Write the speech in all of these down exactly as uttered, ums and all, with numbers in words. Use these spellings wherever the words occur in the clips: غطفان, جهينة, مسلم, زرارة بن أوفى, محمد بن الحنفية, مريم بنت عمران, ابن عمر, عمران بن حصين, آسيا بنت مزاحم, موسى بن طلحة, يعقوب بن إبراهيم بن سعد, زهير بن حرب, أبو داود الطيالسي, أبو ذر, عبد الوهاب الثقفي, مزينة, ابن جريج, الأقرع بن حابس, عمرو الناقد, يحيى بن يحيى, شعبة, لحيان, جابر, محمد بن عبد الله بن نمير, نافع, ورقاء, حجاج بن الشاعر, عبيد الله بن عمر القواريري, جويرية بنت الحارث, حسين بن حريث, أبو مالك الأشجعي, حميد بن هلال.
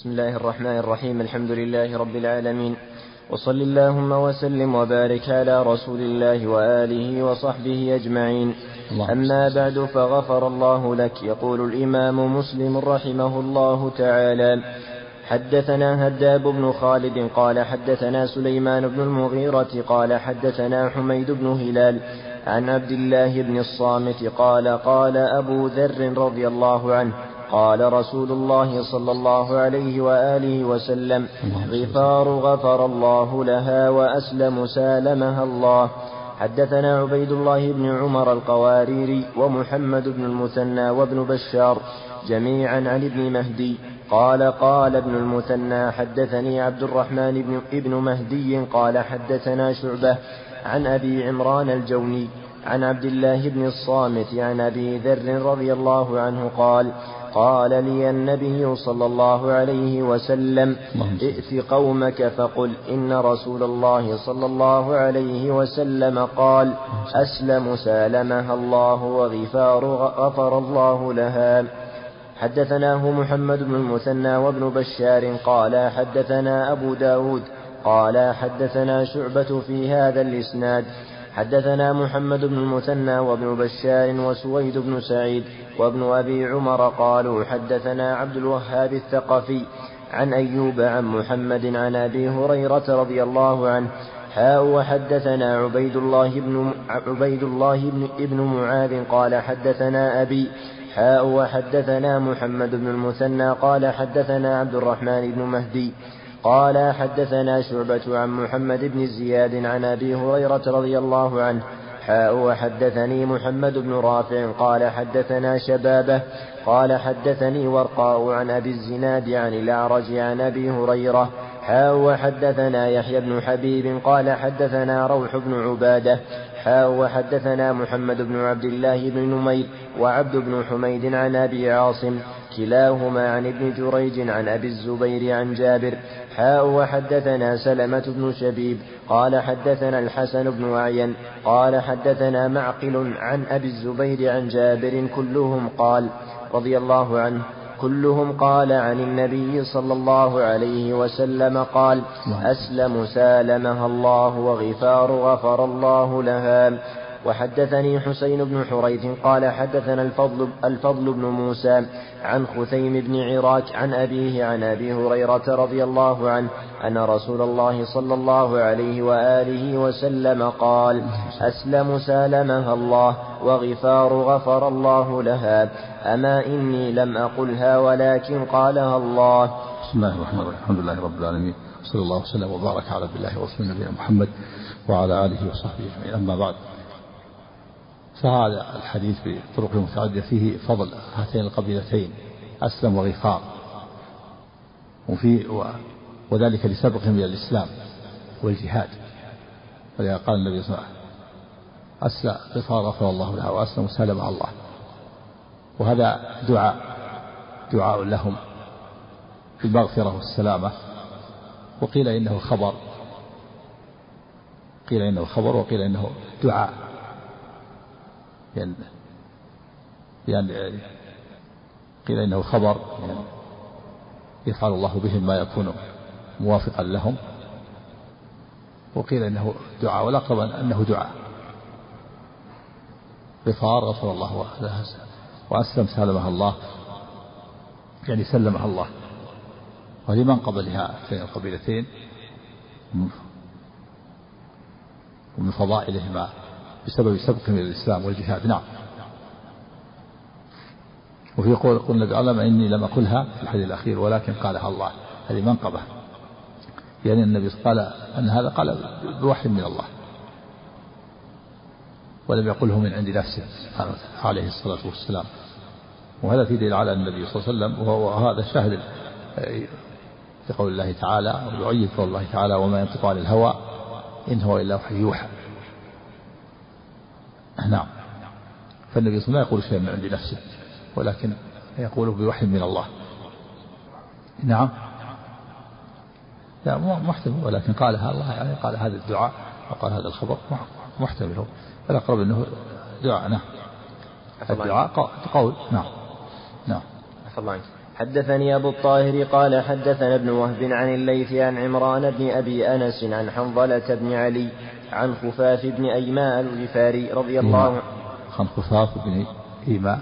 بسم الله الرحمن الرحيم. الحمد لله رب العالمين، وصل اللهم وسلم وبارك على رسول الله وآله وصحبه أجمعين. أما بعد، فغفر الله لك. يقول الإمام مسلم رحمه الله تعالى: حدثنا هداب بن خالد قال حدثنا سليمان بن المغيرة قال حدثنا حميد بن هلال عن عبد الله بن الصامت قال قال أبو ذر رضي الله عنه قال رسول الله صلى الله عليه وآله وسلم: غفار غفر الله لها وأسلم سالمها الله. حدثنا عبيد الله بن عمر القواريري ومحمد بن المثنى وابن بشار جميعا عن ابن مهدي قال قال ابن المثنى: حدثني عبد الرحمن بن ابن مهدي قال حدثنا شعبة عن أبي عمران الجوني عن عبد الله بن الصامت عن أبي ذر رضي الله عنه قال: قال لي النبي صلى الله عليه وسلم: ائت قومك فقل إن رسول الله صلى الله عليه وسلم قال: أسلم سالمها الله وغفار غفر الله لها. حدثناه محمد بن المثنى وابن بشار قال حدثنا أبو داود قال حدثنا شعبة في هذا الإسناد: حدثنا محمد بن المثنى وابن بشار وسويد بن سعيد وابن أبي عمر قالوا حدثنا عبد الوهاب الثقفي عن أيوب عن محمد عن أبي هريرة رضي الله عنه حاء وحدثنا عبيد الله بن عبيد الله بن ابن معاذ قال حدثنا أبي حاء وحدثنا محمد بن المثنى قال حدثنا عبد الرحمن بن مهدي قال حدثنا شعبة عن محمد بن الزياد عن أبي هريرة رضي الله عنه حاء وحدثني محمد بن رافع قال حدثنا شبابة قال حدثني ورقاء عن أبي الزناد عن الأعرج عن أبي هريرة حاء وحدثنا يحيى بن حبيب قال حدثنا روح بن عبادة حاء وحدثنا محمد بن عبد الله بن نمير وعبد بن حميد عن أبي عاصم كلاهما عن ابن جريج عن أبي الزبير عن جابر حاء وحدثنا سلمة بن شبيب قال حدثنا الحسن بن أعين قال حدثنا معقل عن أبي الزبير عن جابر كلهم قال رضي الله عنه كلهم قال عن النبي صلى الله عليه وسلم قال: أسلم سالمها الله وغفار غفر الله لها. وحدثني حسين بن حريث قال حدثنا الفضل, الفضل بن موسى عن خثيم بن عراك عن أبيه عن أبي هريرة رضي الله عنه أن رسول الله صلى الله عليه وآله وسلم قال: أسلم سالمها الله وغفار غفر الله لها. أما إني لم أقلها ولكن قالها الله. بسم الله الرحمن الرحيم. الحمد لله رب العالمين، صلى الله وسلم وبارك على عبد الله ورسوله نبينا محمد وعلى آله وصحبه أجمعين. أما بعد، فهذا الحديث بطرق متعددة فيه فضل هاتين القبيلتين أسلم وغفار، وفي وذلك لسبقهم إلى الإسلام والجهاد، ولهذا قال النبي صلى الله عليه وسلم: أسلم غفار غفر الله لها وأسلم سالمها الله. وهذا دعاء دعاء لهم بالمغفرة والسلامة. وقيل إنه خبر قيل إنه خبر وقيل إنه دعاء، يعني يعني قيل إنه خبر يعني يفعل الله بهم ما يكون موافقا لهم، وقيل إنه دعاء، والأقرب أنه دعاء: غفار غفر الله لها وأسلم سلمها الله، يعني سلمها الله. ولمن قبلها بين القبيلتين ومن فضائلهما بسبب سبقهم إلى الإسلام والجهاد. نعم. وفي قول قلنا بعلم إني لم أقلها في الحديث الأخير ولكن قالها الله، هذه منقبة، يعني النبي قال أن هذا قال بوحي من الله ولم يقله من عند نفسه عليه الصلاة والسلام. وهذا في دليل على النبي صلى الله عليه وسلم، وهذا شاهد في قول الله تعالى: ويعيد قول الله تعالى وما ينطق عن الهوى إن هو إلا وحي يوحى. نعم. فالنبي صلى الله عليه وسلم لا يقول شيئا من عند نفسه ولكن يقوله بوحي من الله. نعم. لا محتمل، ولكن قالها الله، يعني قال هذا الدعاء وقال هذا الخبر محتمل، الأقرب أنه دعاء. نعم. الدعاء قول. نعم. نعم. حدثني أبو الطاهر قال حدثنا ابن وهب عن الليث عن عمران بن أبي أنس عن حنظلة بن علي عن خفاف بن أيماء الغفاري رضي الله عن خفاف بن إيماء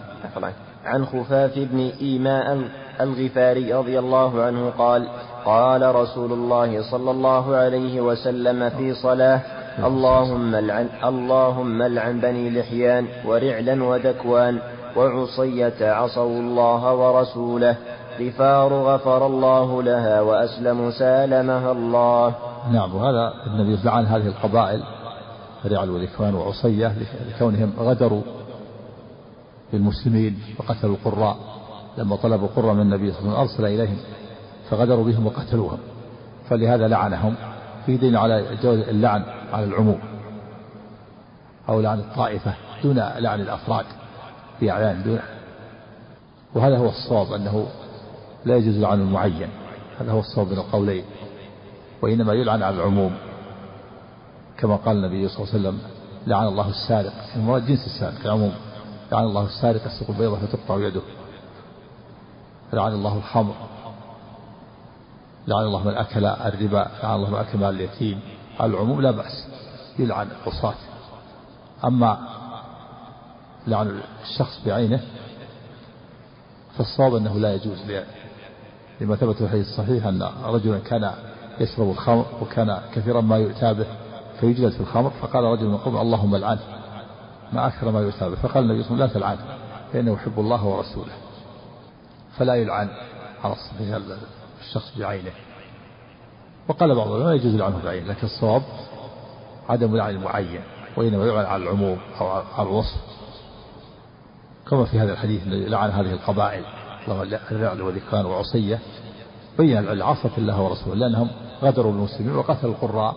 عن خفاف بن إيماء الغفاري رضي الله عنه قال قال رسول الله صلى الله عليه وسلم في صلاة: اللهم العن اللهم العن بني لحيان ورعلا ودكوان وعصية عصوا الله ورسوله، غفار غفر الله لها وأسلم سالمها الله. نعم، وهذا النبي لعن هذه القبائل رعل وذكوان وعصية لكونهم غدروا بالمسلمين وقتلوا القراء لما طلبوا قراء من النبي صلى الله عليه وسلم أرسل إليهم فغدروا بهم وقتلوهم، فلهذا لعنهم، في دين على جواز اللعن على العموم أو لعن الطائفة دون لعن الأفراد في إعلان دونه. وهذا هو الصواب، أنه لا يجوز لعن المعين، هذا هو الصواب من القولين، وإنما يلعن على العموم كما قال النبي صلى الله عليه وسلم: لعن الله السارق، المراد جنس السارق العموم، لعن الله السارق السوق البيضة فتقطع يده، لعن الله الخمر، لعن الله من أكل الربا، لعن الله من أكل مال اليتيم، على العموم لا بأس يلعن العصاة. أما لعن الشخص بعينه فالصواب أنه لا يجوز، لما ثبت في الحديث الصحيح أن رجلا كان يشرب الخمر وكان كثيرا ما يؤتى به فيجلد في الخمر، فقال رجل من قوم: اللهم العنه ما أكثر ما يؤتى به، فقال النبي صلى الله عليه وسلم: لا تلعنه فإنه يحب الله ورسوله. فلا يلعن على الصحيح الشخص بعينه. وقال بعض العلماء: لا يجوز لعنه بعينه، لكن الصواب عدم لعن المعين، وإنما يلعن على العموم أو على الوصف، كما في هذا الحديث لعن هذه القبائل الرعل وذكوان وعصية، بين العصة الله ورسوله لأنهم غدروا بالمسلمين وقتلوا القراء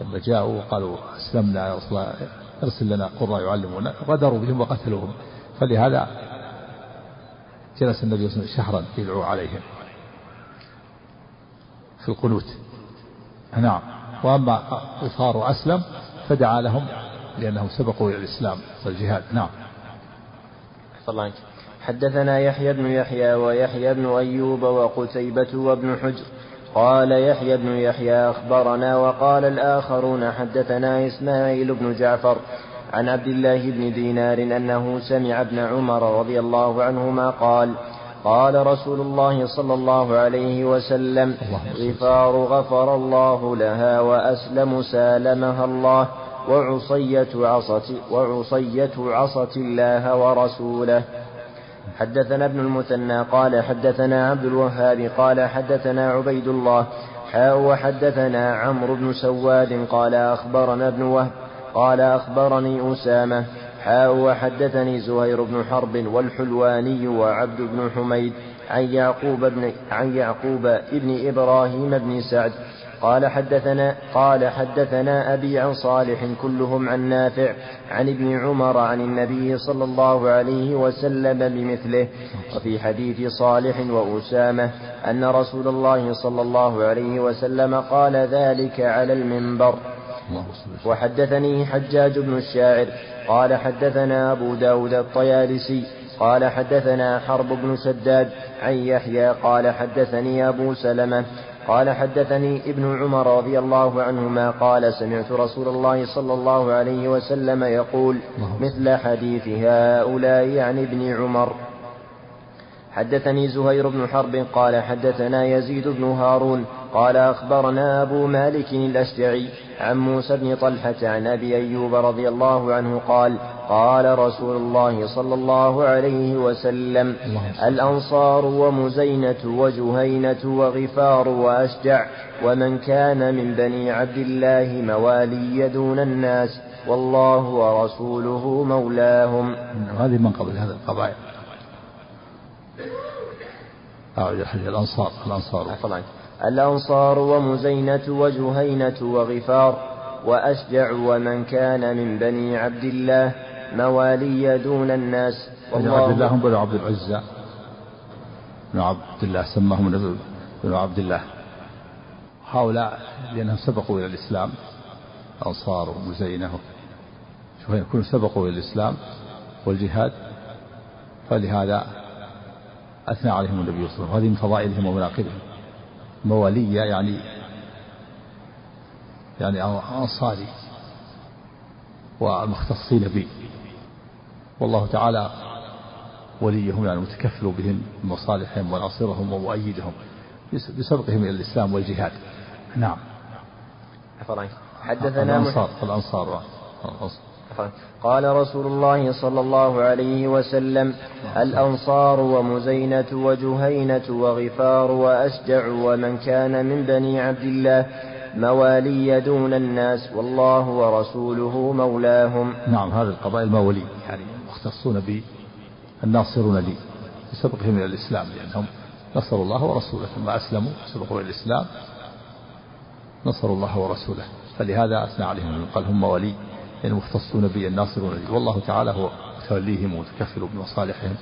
لما جاءوا وقالوا: أسلمنا يا رسول الله ارسل لنا قراء يعلمونا، غدروا بهم وقتلوهم، فلهذا جلس النبي صلى الله عليه وسلم شهرا يدعو عليهم في القنوت. نعم. وأما غفار وأسلم فدعا لهم لأنهم سبقوا إلى الإسلام والجهاد. نعم. حدثنا يحيى بن يحيى ويحيى بن أيوب وقتيبة وابن حجر قال يحيى بن يحيى أخبرنا، وقال الآخرون حدثنا إسماعيل بن جعفر عن عبد الله بن دينار أنه سمع ابن عمر رضي الله عنهما قال: قال رسول الله صلى الله عليه وسلم: غفار غفر الله لها وأسلم سالمها الله، وعصية عصت وعصية عصت الله ورسوله. حدثنا ابن المثنى قال حدثنا عبد الوهاب قال حدثنا عبيد الله حاء وحدثنا عمرو بن سواد قال أخبرنا ابن وهب قال أخبرني أسامة حاء وحدثني زهير بن حرب والحلواني وعبد بن حميد عن يعقوب بن عن يعقوب ابن إبراهيم بن سعد قال حدثنا قال حدثنا أبي عن صالح كلهم عن نافع عن ابن عمر عن النبي صلى الله عليه وسلم بمثله. وفي حديث صالح وأسامة أن رسول الله صلى الله عليه وسلم قال ذلك على المنبر. وحدثني حجاج بن الشاعر قال حدثنا أبو داود الطيالسي قال حدثنا حرب بن سداد عن يحيى قال حدثني أبو سلمة قال حدثني ابن عمر رضي الله عنهما قال: سمعت رسول الله صلى الله عليه وسلم يقول مثل حديث هؤلاء يعني ابن عمر. حدثني زهير بن حرب قال حدثنا يزيد بن هارون قال أخبرنا أبو مالك الأشجعي عن موسى بن طلحة عن أبي أيوب رضي الله عنه قال: قال رسول الله صلى الله عليه وسلم: الأنصار ومزينة وجهينة وغفار وأشجع ومن كان من بني عبد الله موالي دون الناس، والله ورسوله مولاهم. هذه من قبل هذا القبائل. الأنصار الأنصار الأنصار ومزينة وجهينة وغفار وأشجع ومن كان من بني عبد الله موالي دون الناس. والله عبد الله هم بنو عبد العزة بن عبد الله، سماهم بنو عبد الله هؤلاء لأنهم سبقوا إلى الإسلام، أنصار ومزينة وجهينة كلهم سبقوا إلى الإسلام والجهاد، فلهذا أثنى عليهم النبي صلى الله عليه وسلم. وهذه من فضائلهم ومناقبهم. موالية يعني يعني أنصاري ومختصين به، والله تعالى وليهم يعني متكفل بهم مصالحهم وناصرهم ومؤيدهم بسبقهم إلى الإسلام والجهاد. نعم. حدثنا الأنصار الأنصار قال رسول الله صلى الله عليه وسلم: الأنصار ومزينة وجهينة وغفار وأشجع ومن كان من بني عبد الله موالي دون الناس، والله ورسوله مولاهم. نعم، هذه القبائل مولي يعني مختصون بي الناصرون لي بسبقهم إلى الإسلام، لأنهم نصروا الله ورسوله لما أسلموا سبقوا إلى الإسلام نصروا الله ورسوله، فلهذا أثنى عليهم قال هم موالي المختصون بي الناصرون لي، والله تعالى هو متوليهم ومتكفل بمصالحهم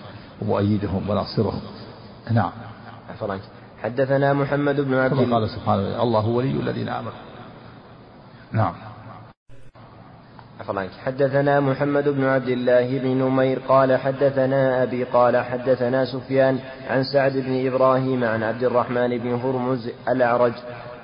ومؤيدهم وناصرهم. نعم. أفرانك. حدثنا محمد بن عبد الله قال سبحانه: الله ولي الذين آمنوا. نعم. أفرانك. حدثنا محمد بن عبد الله بن نمير قال حدثنا أبي قال حدثنا سفيان عن سعد بن إبراهيم عن عبد الرحمن بن هرمز الأعرج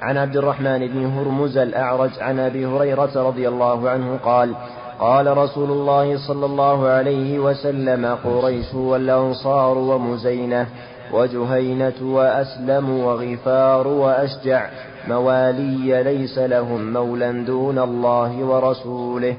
عن عبد الرحمن بن هرمز الأعرج عن أبي هريرة رضي الله عنه قال: قال رسول الله صلى الله عليه وسلم: قريش والأنصار ومزينة وجهينة وأسلم وغفار وأشجع موالي ليس لهم مولا دون الله ورسوله.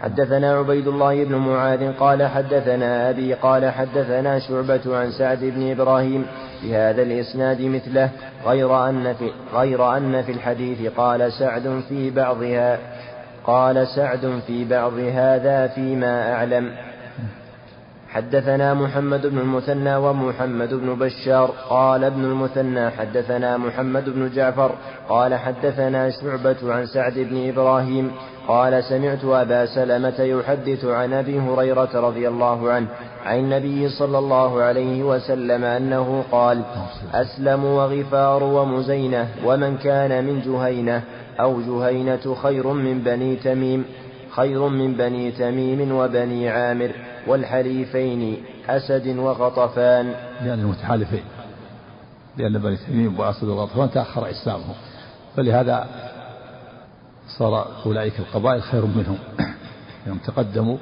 حدثنا عبيد الله بن معاذ قال حدثنا أبي قال حدثنا شعبة عن سعد بن إبراهيم بهذا الإسناد مثله، غير أن في, غير أن في الحديث قال سعد في بعضها قال سعد في بعض هذا فيما أعلم. حدثنا محمد بن المثنى ومحمد بن بشار قال ابن المثنى حدثنا محمد بن جعفر قال حدثنا شعبة عن سعد بن إبراهيم قال سمعت أبا سلمة يحدث عن أبي هريرة رضي الله عنه عن النبي صلى الله عليه وسلم أنه قال: أسلم وغفار ومزينة ومن كان من جهينة أو جهينة خير من بني تميم خير من بني تميم وبني عامر والحليفين أسد وغطفان. لأن المتحالفين، لأن بني تميم وأسد وغطفان تأخر إسلامهم، فلهذا صار أولئك القبائل خير منهم، لأنهم تقدموا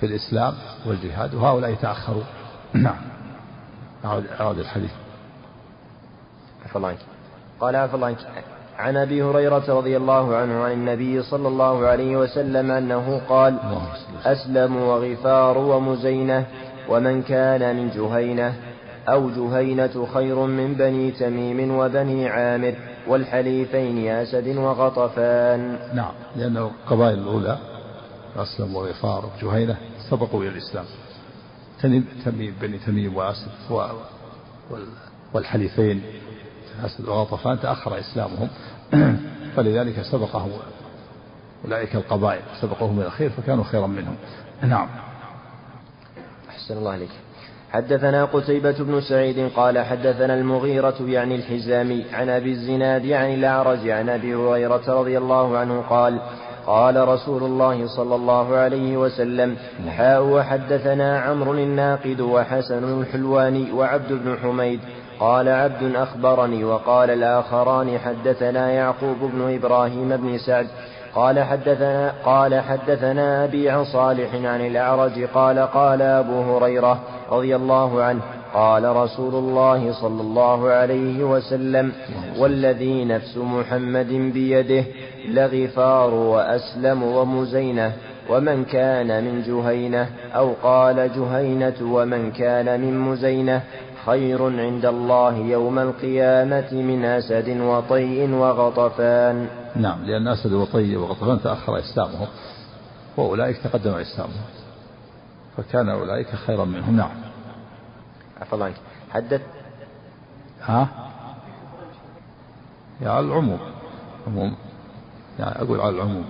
في الإسلام والجهاد وهؤلاء تأخروا. نعم. أعود الحديث. قال عفو الله عن أبي هريرة رضي الله عنه عن النبي صلى الله عليه وسلم أنه قال: أسلم وغفار ومزينة ومن كان من جهينة أو جهينة خير من بني تميم وبني عامر والحليفين أسد وغطفان. نعم، لأنه قبائل الأولى أسلم وغفار وجهينة سبقوا إلى الإسلام، تميم بني تميم وأسد والحليفين أسد وغطفان تأخر إسلامهم، فلذلك سبقهم أولئك القبائل سبقوهم إلى الخير فكانوا خيرا منهم. نعم. أحسن الله عليك. حدثنا قتيبة بن سعيد قال حدثنا المغيرة يعني الحزامي عن أبي الزناد يعني الأعرج عن أبي هريرة رضي الله عنه قال: قال رسول الله صلى الله عليه وسلم: حاء وحدثنا عمرو الناقد وحسن الحلواني وعبد بن حميد قال عبد أخبرني، وقال الآخران حدثنا يعقوب بن إبراهيم بن سعد قال حدثنا قال حدثنا أبي عن صالح عن الأعرج قال قال أبو هريرة رضي الله عنه قال رسول الله صلى الله عليه وسلم: والذي نفس محمد بيده لغفار وأسلم ومزينة ومن كان من جهينة أو قال جهينة ومن كان من مزينة خير عند الله يوم القيامة من أسد وطيء وغطفان. نعم، لأن أسد وطيء وغطفان تأخر إسلامهم وأولئك تقدم إسلامهم فكان أولئك خيرا منهم. نعم. عفوا عنك. حدث ها يا على العموم عموم يعني أقول على العموم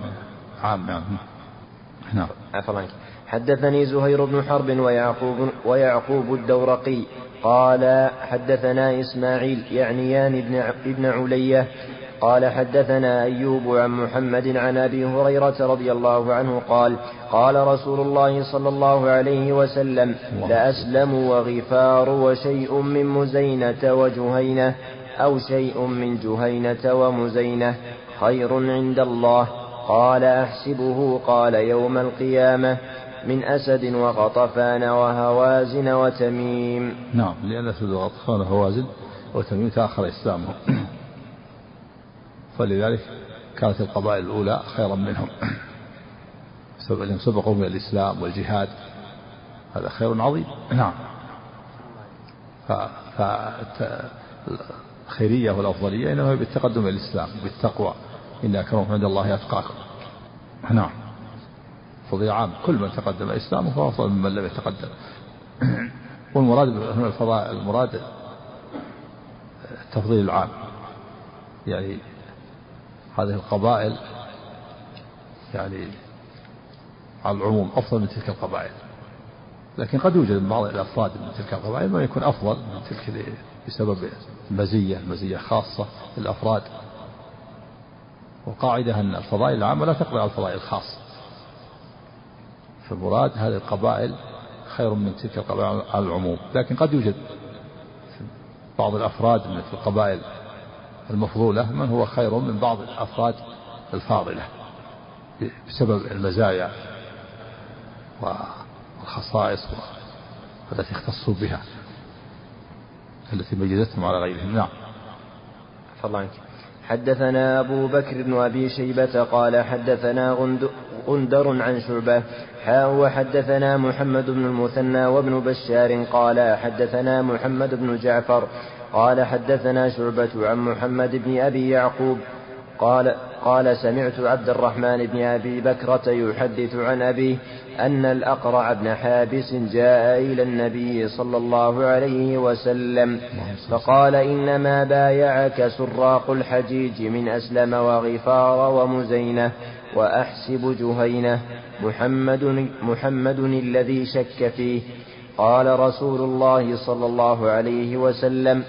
عام يعني. نعم. عفوا عنك. حدثني زهير بن حرب ويعقوب ويعقوب الدورقي قال حدثنا إسماعيل يعني ابن ابن علية قال حدثنا أيوب عن محمد عن أبي هريرة رضي الله عنه قال قال رسول الله صلى الله عليه وسلم لأسلم وغفار وشيء من مزينة وجهينة أو شيء من جهينة ومزينة خير عند الله. قال أحسبه قال يوم القيامة من أسد وغطفان وهوازن وتميم. نعم، لأن أسد وغطفان وهوازن وتميم تأخر إسلامهم، فلذلك كانت القبائل الأولى خيرا منهم، لأنهم سبقوا من الإسلام والجهاد، هذا خير عظيم. نعم، فالخيرية والأفضلية إنما بالتقدم الإسلام بالتقوى، إن أكرمكم عند الله أتقاكم. نعم، فضيل عام، كل من تقدم إسلامه فهو أفضل من لم يتقدم. والمراد هنا الفضاء، المراد التفضيل العام، يعني هذه القبائل يعني على العموم أفضل من تلك القبائل، لكن قد يوجد بعض الأفراد من تلك القبائل ما يكون أفضل من تلك بسبب مزية مزية خاصة للأفراد. والقاعدة أن الفضائل العامة لا تقبل على الفضائل الخاصة، فالمراد هذه القبائل خير من تلك القبائل على العموم، لكن قد يوجد بعض الأفراد من القبائل المفضولة من هو خير من بعض الأفراد الفاضلة بسبب المزايا والخصائص التي اختصوا بها التي ميزتهم على غيرهم. نعم. فالله حدثنا أبو بكر بن أبي شيبة قال حدثنا غندر عن شعبة حاء حدثنا محمد بن المثنى وابن بشار قال حدثنا محمد بن جعفر قال حدثنا شعبة عن محمد بن أبي يعقوب قال قال سمعت عبد الرحمن بن أبي بكرة يحدث عن أبيه أن الأقرع بن حابس جاء إلى النبي صلى الله عليه وسلم فقال إنما بايعك سراق الحجيج من أسلم وغفار ومزينة وأحسب جهينة محمد, محمد الذي شك فيه. قال رسول الله صلى الله عليه وسلم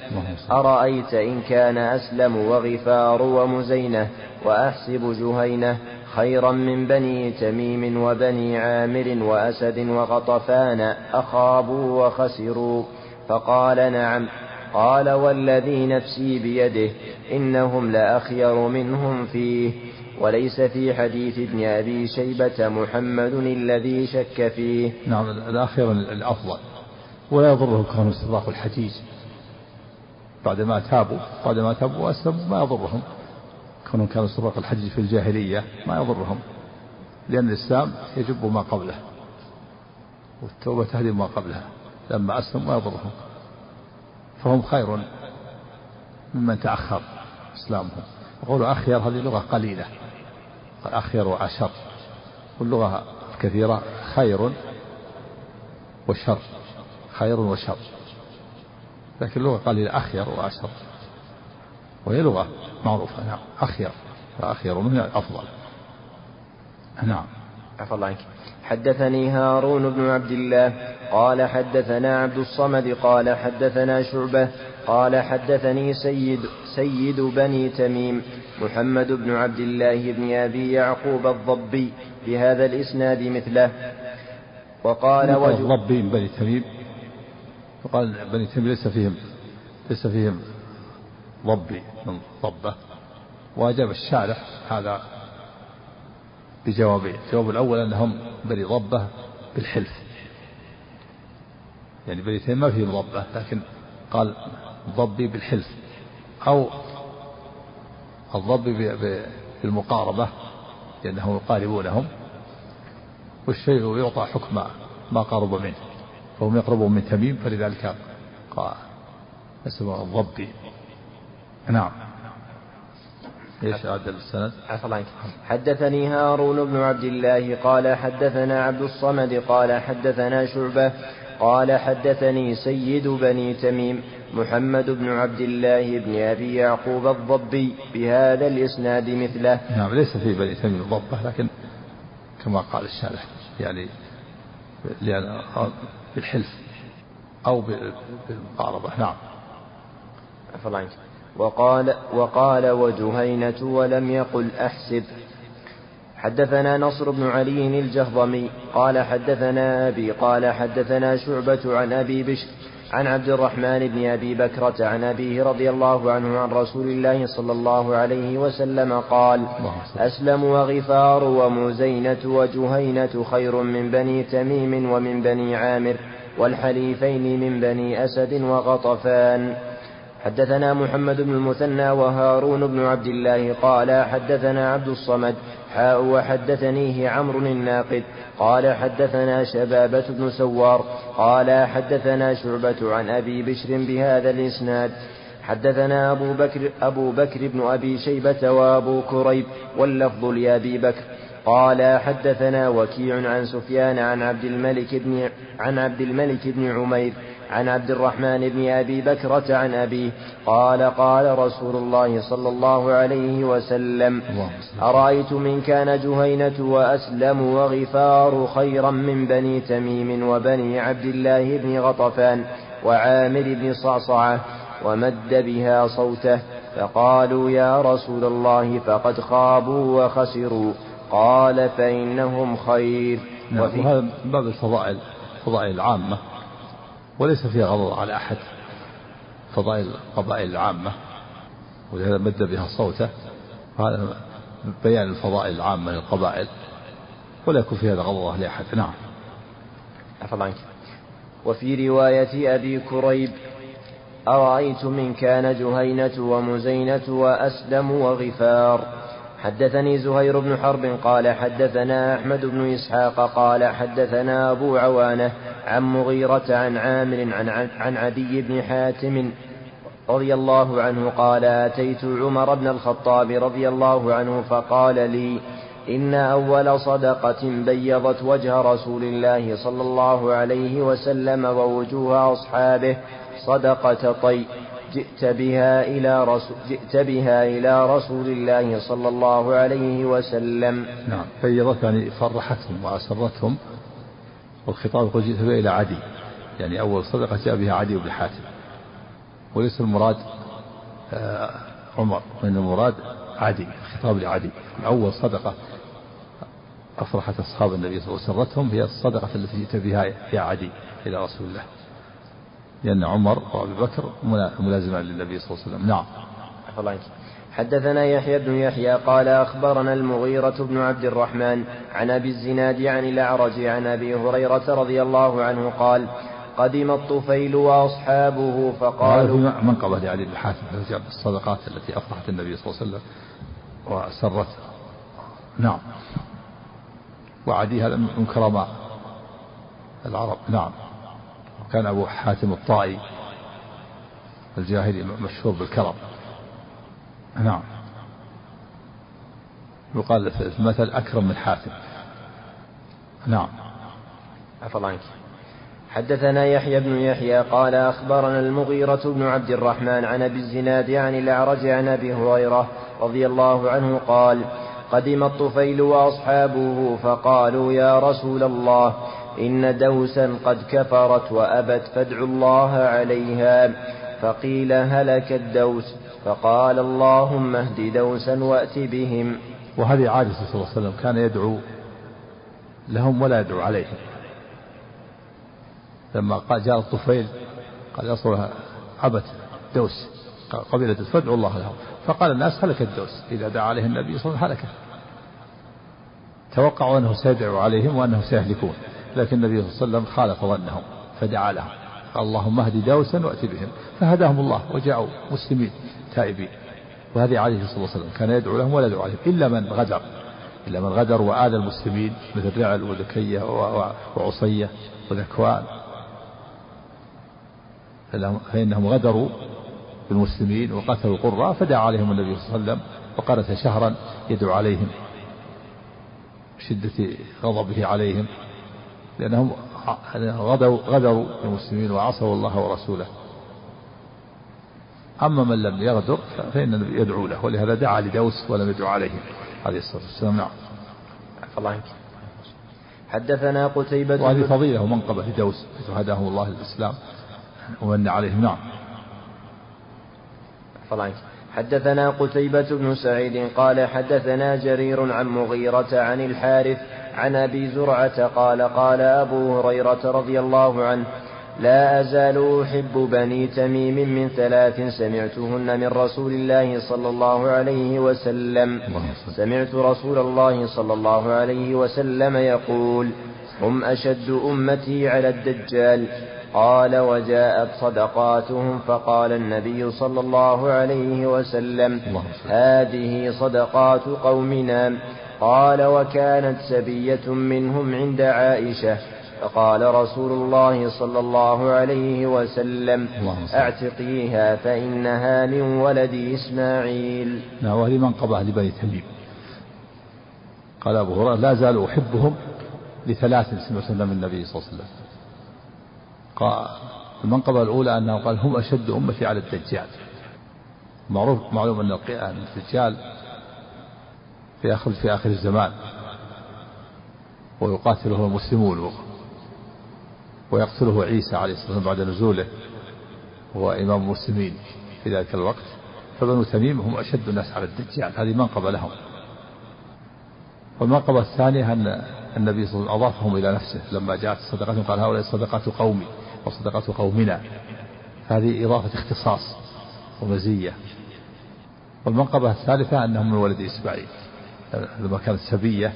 أرأيت إن كان أسلم وغفار ومزينة وأحسب جهينة خيرا من بني تميم وبني عامر وأسد وغطفان أخابوا وخسروا؟ فقال نعم. قال والذي نفسي بيده إنهم لأخير منهم فيه. وليس في حديث ابن أبي شيبة محمد الذي شك فيه. نعم، الأخير الأفضل، ولا يضره كون سراق الحجيج بعدما تابوا بعدما تابوا وأسلموا ما يضرهم كونوا كانوا سراق الحجيج في الجاهلية، ما يضرهم، لأن الإسلام يجب ما قبله والتوبة تهدم ما قبلها، لما أسلموا ما يضرهم، فهم خير ممن تأخر إسلامهم. يقولوا أخير، هذه لغة قليلة، الأخير وأشر، واللغة الكثيرة خير وشر، خير وشر، لكن اللغة قليلة أخير وأشر، وهي لغة معروفة. نعم، أخير فأخير منها الأفضل. نعم. عفا الله عنك. حدثني هارون بن عبد الله قال حدثنا عبد الصمد قال حدثنا شعبة قال حدثني سيد, سيد بني تميم محمد بن عبد الله بن أبي يعقوب الضبي بهذا الإسناد مثله. وقال وجه الضبي بني تميم، فقال بني تميم ليس فيهم ليس فيهم ضبي من ضبة. وأجاب الشارح هذا بجوابين: الجواب الأول أنهم بني ضبة بالحلف، يعني بني تميم ما فيهم ضبة، لكن قال ضبي بالحلف، أو الضبي بالمقاربة لأنهم يقاربونهم، والشيء يعطى حكم ما قارب منه، فهم يقربون من تميم، فلذلك قال اسمه الضبي. نعم. ايش عدد السند؟ عفى الله عنك. حدثني هارون بن عبد الله قال حدثنا عبد الصمد قال حدثنا شعبة قال حدثني سيد بني تميم محمد بن عبد الله بن أبي يعقوب الضبي بهذا الإسناد مثله. نعم، ليس في بني تميم ضبة، لكن كما قال الشارح يعني لأن بالحلف أو بالمقاربة. نعم. عفى الله عنك. وقال, وقال وجهينة ولم يقل أحسب. حدثنا نصر بن علي الجهضمي قال حدثنا أبي قال حدثنا شعبة عن أبي بشر عن عبد الرحمن بن أبي بكرة عن أبيه رضي الله عنه عن رسول الله صلى الله عليه وسلم قال أسلم وغفار ومزينة وجهينة خير من بني تميم ومن بني عامر والحليفين من بني أسد وغطفان. حدثنا محمد بن المثنى وهارون بن عبد الله قال حدثنا عبد الصمد حاء وحدثنيه عمرو الناقد قال حدثنا شبابة بن سوار قال حدثنا شعبة عن أبي بشر بهذا الإسناد. حدثنا أبو بكر, أبو بكر بن أبي شيبة وأبو كريب واللفظ لأبي بكر قال حدثنا وكيع عن سفيان عن عبد الملك بن, عن عبد الملك بن عمير عن عبد الرحمن بن أبي بكرة عن أبيه قال قال رسول الله صلى الله عليه وسلم أرأيت من كان جهينة وأسلم وغفار خيرا من بني تميم وبني عبد الله بن غطفان وعامر بن صعصعة ومد بها صوته فقالوا يا رسول الله فقد خابوا وخسروا قال فإنهم خير. وهذا باب الفضائل الفضائل العامة وليس فيها غضب على أحد، فضائل القبائل العامة، ولهذا مد بها صوته، هذا بيان الفضائل العامة للقبائل ولا يكون فيها غضب لأحد. نعم. وفي رواية أبي كريب أرأيت من كان جهينة ومزينة وأسلم وغفار. حدثني زهير بن حرب قال حدثنا أحمد بن إسحاق قال حدثنا أبو عوانة عن مغيرة عن عامر عن عدي بن حاتم رضي الله عنه قال أتيت عمر بن الخطاب رضي الله عنه فقال لي إن أول صدقة بيضت وجه رسول الله صلى الله عليه وسلم ووجوه أصحابه صدقة طيء جئت بها إلى رسول جئت بها إلى رسول الله صلى الله عليه وسلم. نعم، بيضت يعني فرحتهم وأسرتهم، والخطاب يقول جئت بها إلى عدي، يعني أول صدقة جاء بها عدي بن حاتم، وليس المراد آه عمر، وإن المراد عدي، الخطاب لعدي. أول صدقة أفرحت أصحاب النبي صلى الله عليه وسلم وأسرتهم هي الصدقة التي جئت بها يا عدي إلى رسول الله، لأن عمر وأبي بكر ملازمان للنبي صلى الله عليه وسلم. نعم. حدثنا يحيى بن يحيى قال أخبرنا المغيرة بن عبد الرحمن عن أبي الزناد عن الأعرج عن أبي هريرة رضي الله عنه قال قدم الطفيل وأصحابه فقالوا من قبل علي بن حاتم الصدقات التي أفرحت النبي صلى الله عليه وسلم وسرته. نعم. وعدي هذا من كرم العرب. نعم. كان أبو حاتم الطائي الجاهلي مشهور بالكرم. نعم. يقال في المثل أكرم من حاتم. نعم. أفلانك. حدثنا يحيى بن يحيى قال أخبرنا المغيرة بن عبد الرحمن عن أبي الزناد عن الأعرج عن أبي هريرة رضي الله عنه قال قدم الطفيل وأصحابه فقالوا يا رسول الله إن دوسا قد كفرت وأبت فادعوا الله عليها فقيل هلك الدوس فقال اللهم اهد دوسا وأت بهم. وهذه عادة صلى الله عليه وسلم، كان يدعو لهم ولا يدعو عليهم. لما جاء الطفيل قال أصلها أبت دوس قبيلة فادعوا الله لهم، فقال الناس هلك الدوس، إذا دعا عليه النبي صلى الله عليه وسلم هلكه، توقعوا أنه سيدعو عليهم وأنه سيهلكون، لكن النبي صلى الله عليه وسلم خالف ظنهم فدعا لهم اللهم اهد دوسا وأت بهم، فهداهم الله وجاءوا مسلمين تائبين. وهذه عليه الصلاة والسلام، كان يدعو لهم ولا يدعو عليهم إلا من غدر إلا من غدر وآذى المسلمين مثل رعل وذكية وعصية وذكوان، فإنهم غدروا بالمسلمين وقتلوا القراء، فدعا عليهم النبي صلى الله عليه وسلم وقرأ شهرا يدعو عليهم شدة غضبه عليهم، لأنهم غدروا غدروا المسلمين وعصوا الله ورسوله. أما من لم يغدر فإنه يدعو له، ولهذا دعا لدوس ولم يدعو عليهم عليه الصلاة والسلام. نعم. فلانك. حدثنا قتيبة وهذه فضيلة ومن قبل دوس هداه الله الإسلام ومن عليهم. نعم. طلعت. حدثنا قتيبة بن سعيد قال حدثنا جرير عن مغيرة عن الحارث عن أبي زرعة قال قال أبو هريرة رضي الله عنه لا أزال أحب بني تميم من ثلاث سمعتهن من رسول الله صلى الله عليه وسلم. سمعت رسول الله صلى الله عليه وسلم يقول هم أشد أمتي على الدجال. قال وجاءت صدقاتهم فقال النبي صلى الله عليه وسلم هذه صدقات قومنا. قال وكانت سبية منهم عند عائشة فقال رسول الله صلى الله عليه وسلم أعتقيها فإنها من ولدي إسماعيل. نعم وهذه منقبة لبني تميم. قال أبو هريرة لا زال أحبهم لثلاث سنة من النبي صلى الله عليه وسلم. قال المنقبة الأولى أنه قال هم أشد أمتي على الدجال. معروف معلوم أن الدجال في آخر في آخر الزمان ويقاتله المسلمون ويقتله عيسى عليه الصلاة والسلام بعد نزوله وهو إمام المسلمين في ذلك الوقت. فبنو تميم هم أشد الناس على الدجال، هذه منقبة لهم. والمنقبة الثانية أن النبي صلى الله عليه وسلم أضافهم إلى نفسه لما جاءت الصدقات قال هؤلاء صدقات قومي وصدقات قومنا، هذه إضافة اختصاص ومزية. والمنقبة الثالثة أنهم من ولد إسماعيل لما كانت سبية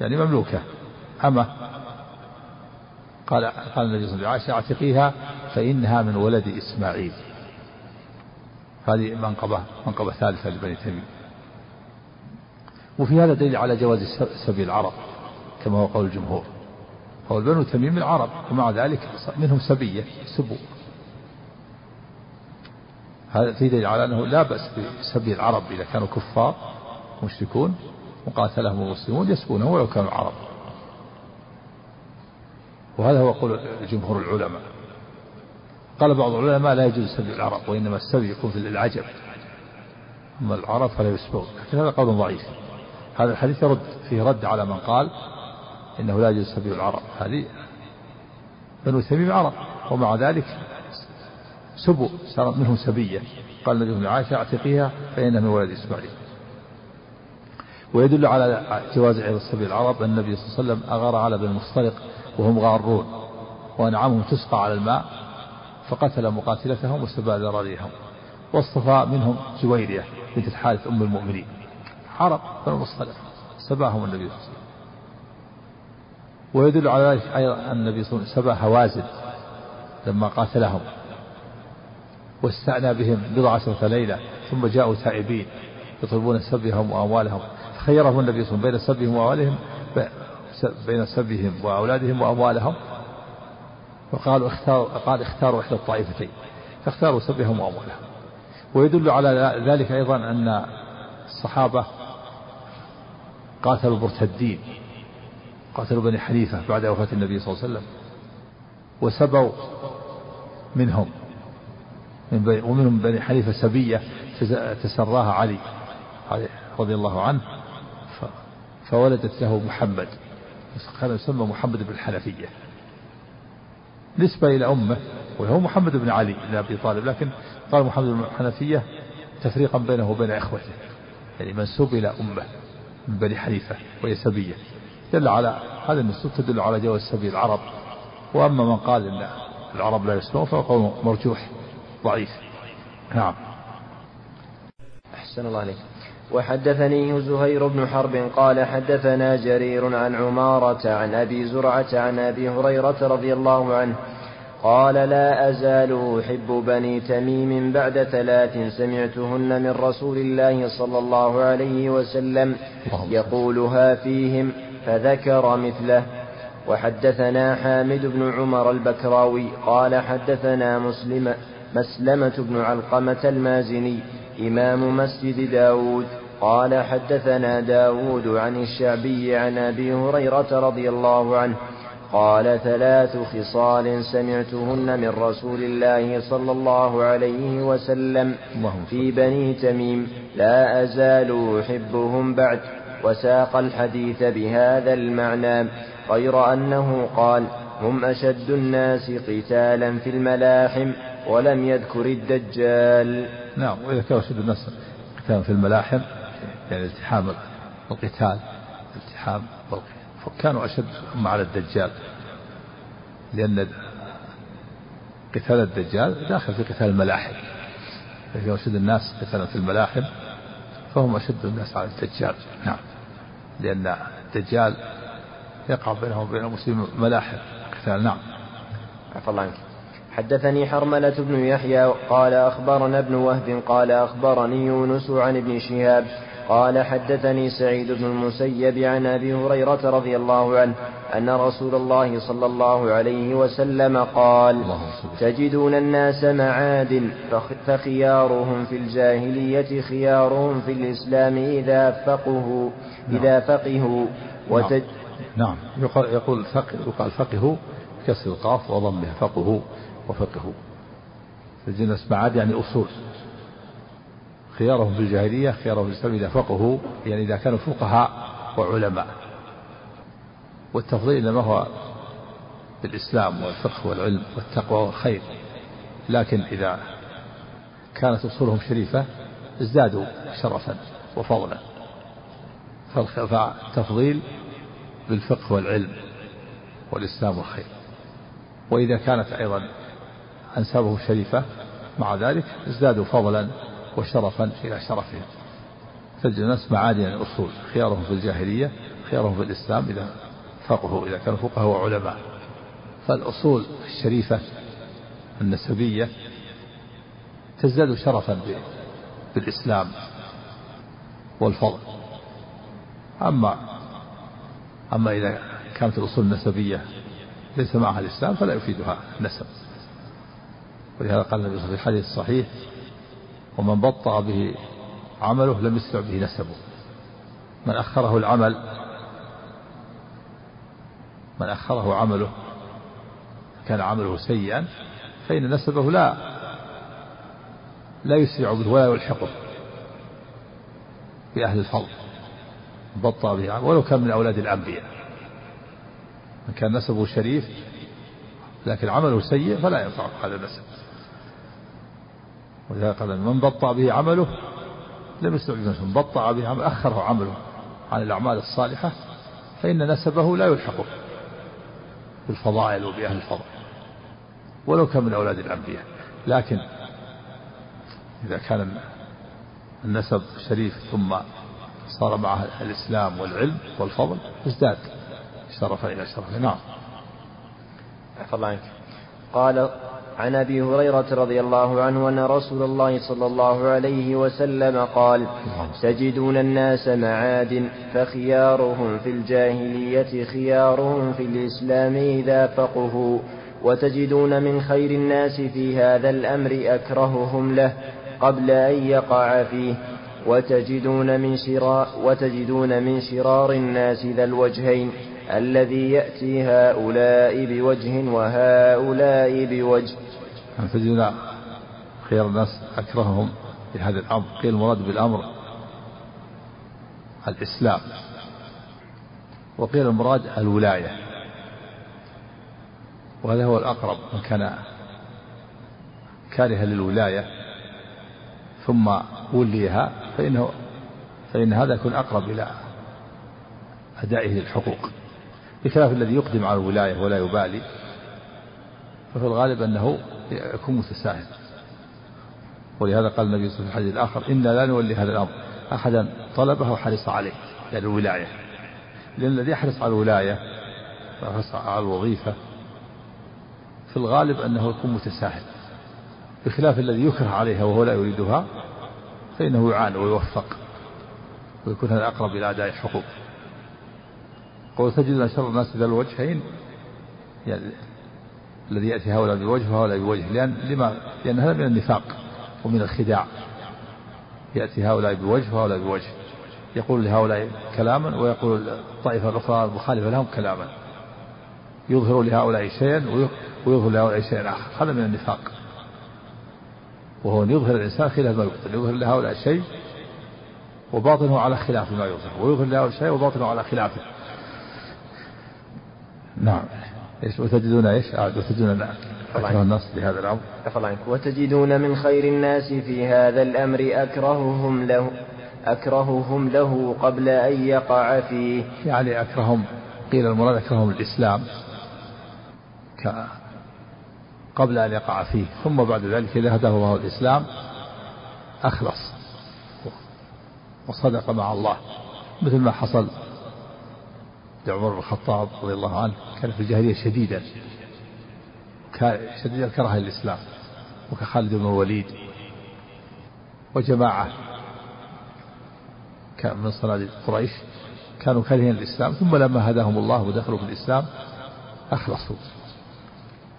يعني مملوكة أما قال قال النبي صلى الله عليه وسلم اعتقيها فإنها من ولد إسماعيل. هذه منقبة منقبة ثالثة لبني تميم. وفي هذا دليل على جواز سبي العرب كما هو قول الجمهور، فهو بنو تميم العرب ومع ذلك منهم سبية سبو. هذا في دليل على أنه لا بأس بسبي العرب إذا كانوا كفار مشركون وقاتلهم المسلمون يسبونه ولو كانوا عرب، وهذا هو قول جمهور العلماء. قال بعض العلماء لا يجوز سبي العرب وإنما السبي يكون في العجب أما العرب فلا يسبون، لكن هذا قول ضعيف. هذا الحديث يرد فيه رد على من قال إنه لا يجوز سبي العرب، هذه بنو تميم عرب ومع ذلك سبوا صارت منهم سبية. قال النبي صلى الله عليه وسلم اعتقيها فإنها من ولد إسماعيل. ويدل على جواز عيد السبي العرب أن النبي صلى الله عليه وسلم أغار على بن المختلق وهم غارون وأنعمهم تسقى على الماء فقتل مقاتلتهم واستباع ذراريهم، واصطفى منهم جويرية بنت الحارث أم المؤمنين عرب بن المختلق سباهم النبي صلى الله عليه وسلم. ويدل على ذلك أيضا أن النبي صلى الله عليه وسلم سبى هوازن لما قاتلهم واستأنى بهم بضع عشرة ليلة ثم جاءوا تائبين يطلبون سبهم وأموالهم، خيرهم النبي صلى الله عليه وسلم بين سبهم وأموالهم بين سبهم وأولادهم وأموالهم وقالوا اختاروا قال اختاروا إحدى الطائفتين فاختاروا سبهم وأموالهم. ويدل على ذلك أيضا أن الصحابة قاتلوا المرتدين قاتلوا بني حنيفة بعد وفاة النبي صلى الله عليه وسلم وسبوا منهم ومنهم بني حنيفة سبية تسراها علي رضي الله عنه فولدت له محمد كان يسمى محمد بن الحنفية نسبة إلى أمه وهو محمد بن علي بن أبي طالب، لكن قال محمد بن الحنفية تفريقا بينه وبين إخوته يعني منسوب إلى أمه من بني حنيفة وهي سبية. دل على هذا النصوص تدل على جواز سبي العرب. وأما من قال إن العرب لا يسلمون فهو قول مرجوح ضعيف. نعم أحسن الله عليك. وحدثني زهير بن حرب قال حدثنا جرير عن عمارة عن أبي زرعة عن أبي هريرة رضي الله عنه قال لا أزال أحب بني تميم بعد ثلاث سمعتهن من رسول الله صلى الله عليه وسلم يقولها فيهم فذكر مثله. وحدثنا حامد بن عمر البكراوي قال حدثنا مسلم مسلمة بن علقمة المازني إمام مسجد داود قال حدثنا داود عن الشعبي عن أبي هريرة رضي الله عنه قال ثلاث خصال سمعتهن من رسول الله صلى الله عليه وسلم في بني تميم لا أزال أحبهم بعد. وساق الحديث بهذا المعنى غير أنه قال هم أشد الناس قتالا في الملاحم ولم يذكر الدجال. نعم. وإذا كان شد الناس قتال في الملاحم يعني التحام القتال التحام كانوا أشد على الدجال، لأن قتال الدجال داخل في قتال الملاحم، فإذا أشد الناس قتال في الملاحم فهم أشد الناس على الدجال. نعم، لأن الدجال يقع بينهم وبين المسلمين ملاحم قتال. نعم. عفا الله عنك. حدثني حرملة بن يحيى قال أخبرنا ابن وهب قال أخبرني يونس عن ابن شهاب قال حدثني سعيد بن المسيب عن أبي هريرة رضي الله عنه أن رسول الله صلى الله عليه وسلم قال تجدون الناس معادن فخيارهم في الجاهلية خيارهم في الإسلام إذا فقهوا إذا فقهوا وتج... نعم. يقال يقول فقه فقه كسر القاف وضمه فقه وفقه. الجنس معاد يعني أصول. خيارهم في الجاهلية خيارهم في الإسلام إذا فقهوا يعني إذا كانوا فقهاء وعلماء. والتفضيل إنما هو بالإسلام والفقه والعلم والتقوى والخير، لكن إذا كانت أصولهم شريفة ازدادوا شرفا وفضلا، فالتفضيل بالفقه والعلم والإسلام والخير. وإذا كانت أيضا أنسابهم شريفة مع ذلك ازدادوا فضلا وشرفا إلى شرفهم. فالجنس معادن الأصول، خيارهم في الجاهلية خيارهم في الإسلام إذا فقهوا إذا كانوا فقهاء وعلماء. فالأصول الشريفة النسبية تزداد شرفا بالإسلام والفضل. أما أما إذا كانت الأصول النسبية ليس معها الإسلام فلا يفيدها النسب. ولهذا قال النبي صلى الله عليه وسلم في الحديث الصحيح ومن بطأ به عمله لم يسرع به نسبه. من أخره العمل من أخره عمله كان عمله سيئا فإن نسبه لا لا يسرع به ولا يلحقه بأهل الفضل. بطأ به عمله ولو كان من أولاد الأنبياء، من كان نسبه شريف لكن عمله سيء فلا ينفع هذا النسب. وإذا قال من بطأ به عمله لم يسرع به نسبه، من بطأ به عمله أخره عمله عن الأعمال الصالحة فإن نسبه لا يلحقه بالفضائل وبأهل الفضل ولو كان من أولاد الأنبياء. لكن إذا كان النسب شريف ثم صار معه الإسلام والعلم والفضل ازداد شرفا إلى شرفه. نعم. عفا الله عنك. قال عن أبي هريرة رضي الله عنه أن رسول الله صلى الله عليه وسلم قال تجدون الناس معادن فخيارهم في الجاهلية خيارهم في الإسلام إذا فقهوا وتجدون من خير الناس في هذا الأمر أكرههم له قبل أن يقع فيه وتجدون من شرار, وتجدون من شرار الناس ذا الوجهين الذي يأتي هؤلاء بوجه وهؤلاء بوجه. فجدنا خير الناس أكرههم في هذا الأمر. قيل المراد بالأمر الإسلام، وقيل المراد الولاية، وهذا هو الأقرب. من كان كارها للولاية ثم وليها فإنه فإن هذا يكون أقرب إلى أدائه للحقوق، بخلاف الذي يقدم على الولاية ولا يبالي ففي الغالب أنه يكون متساهل. ولهذا قال النبي صلى الله عليه وسلم في الحديث الآخر إنا لا نولي هذا الأمر أحدا طلبه وحرص عليه يعني الولاية، لأن الذي يحرص على الولاية ويحرص على الوظيفة في الغالب أنه يكون متساهل، بخلاف الذي يكره عليها وهو لا يريدها فإنه يعان ويوفق ويكون هذا أقرب إلى أداء الحقوق. وتجدون شر الناس ذا الوجهين يعني الذي يأتي هؤلاء بوجه وهؤلاء بوجه، لأن لما لأن هذا من النفاق ومن الخداع. يأتي هؤلاء بوجه وهؤلاء بوجه، يقول لهؤلاء كلاما ويقول الطائفة الأخرى المخالفة لهم كلاما، يظهر لهؤلاء شيئا ويظهر لهؤلاء شيئا آخر. هذا من النفاق، وهو أن يظهر الإنسان خلاف ما يبطن، يظهر لهؤلاء شيء وباطنه على خلاف ما يظهر، ويظهر لهؤلاء شيء وباطنه على خلافه. نعم. وتجدون ايش؟ وتجدون أكره النص لهذا الأمر. وتجدون من خير الناس في هذا الأمر أكرههم له أكرههم له قبل أن يقع فيه. يعني أكرههم، قيل المراد أكرههم الإسلام قبل أن يقع فيه، ثم بعد ذلك إذا هداه الإسلام أخلص وصدق مع الله، مثل ما حصل لعمر بن الخطاب رضي الله عنه. كان في الجاهلية شديدا شديدا كره الإسلام، وكخالد بن الوليد وجماعة من صناديد قريش كانوا كارهين الإسلام، ثم لما هداهم الله ودخلوا في الإسلام أخلصوا.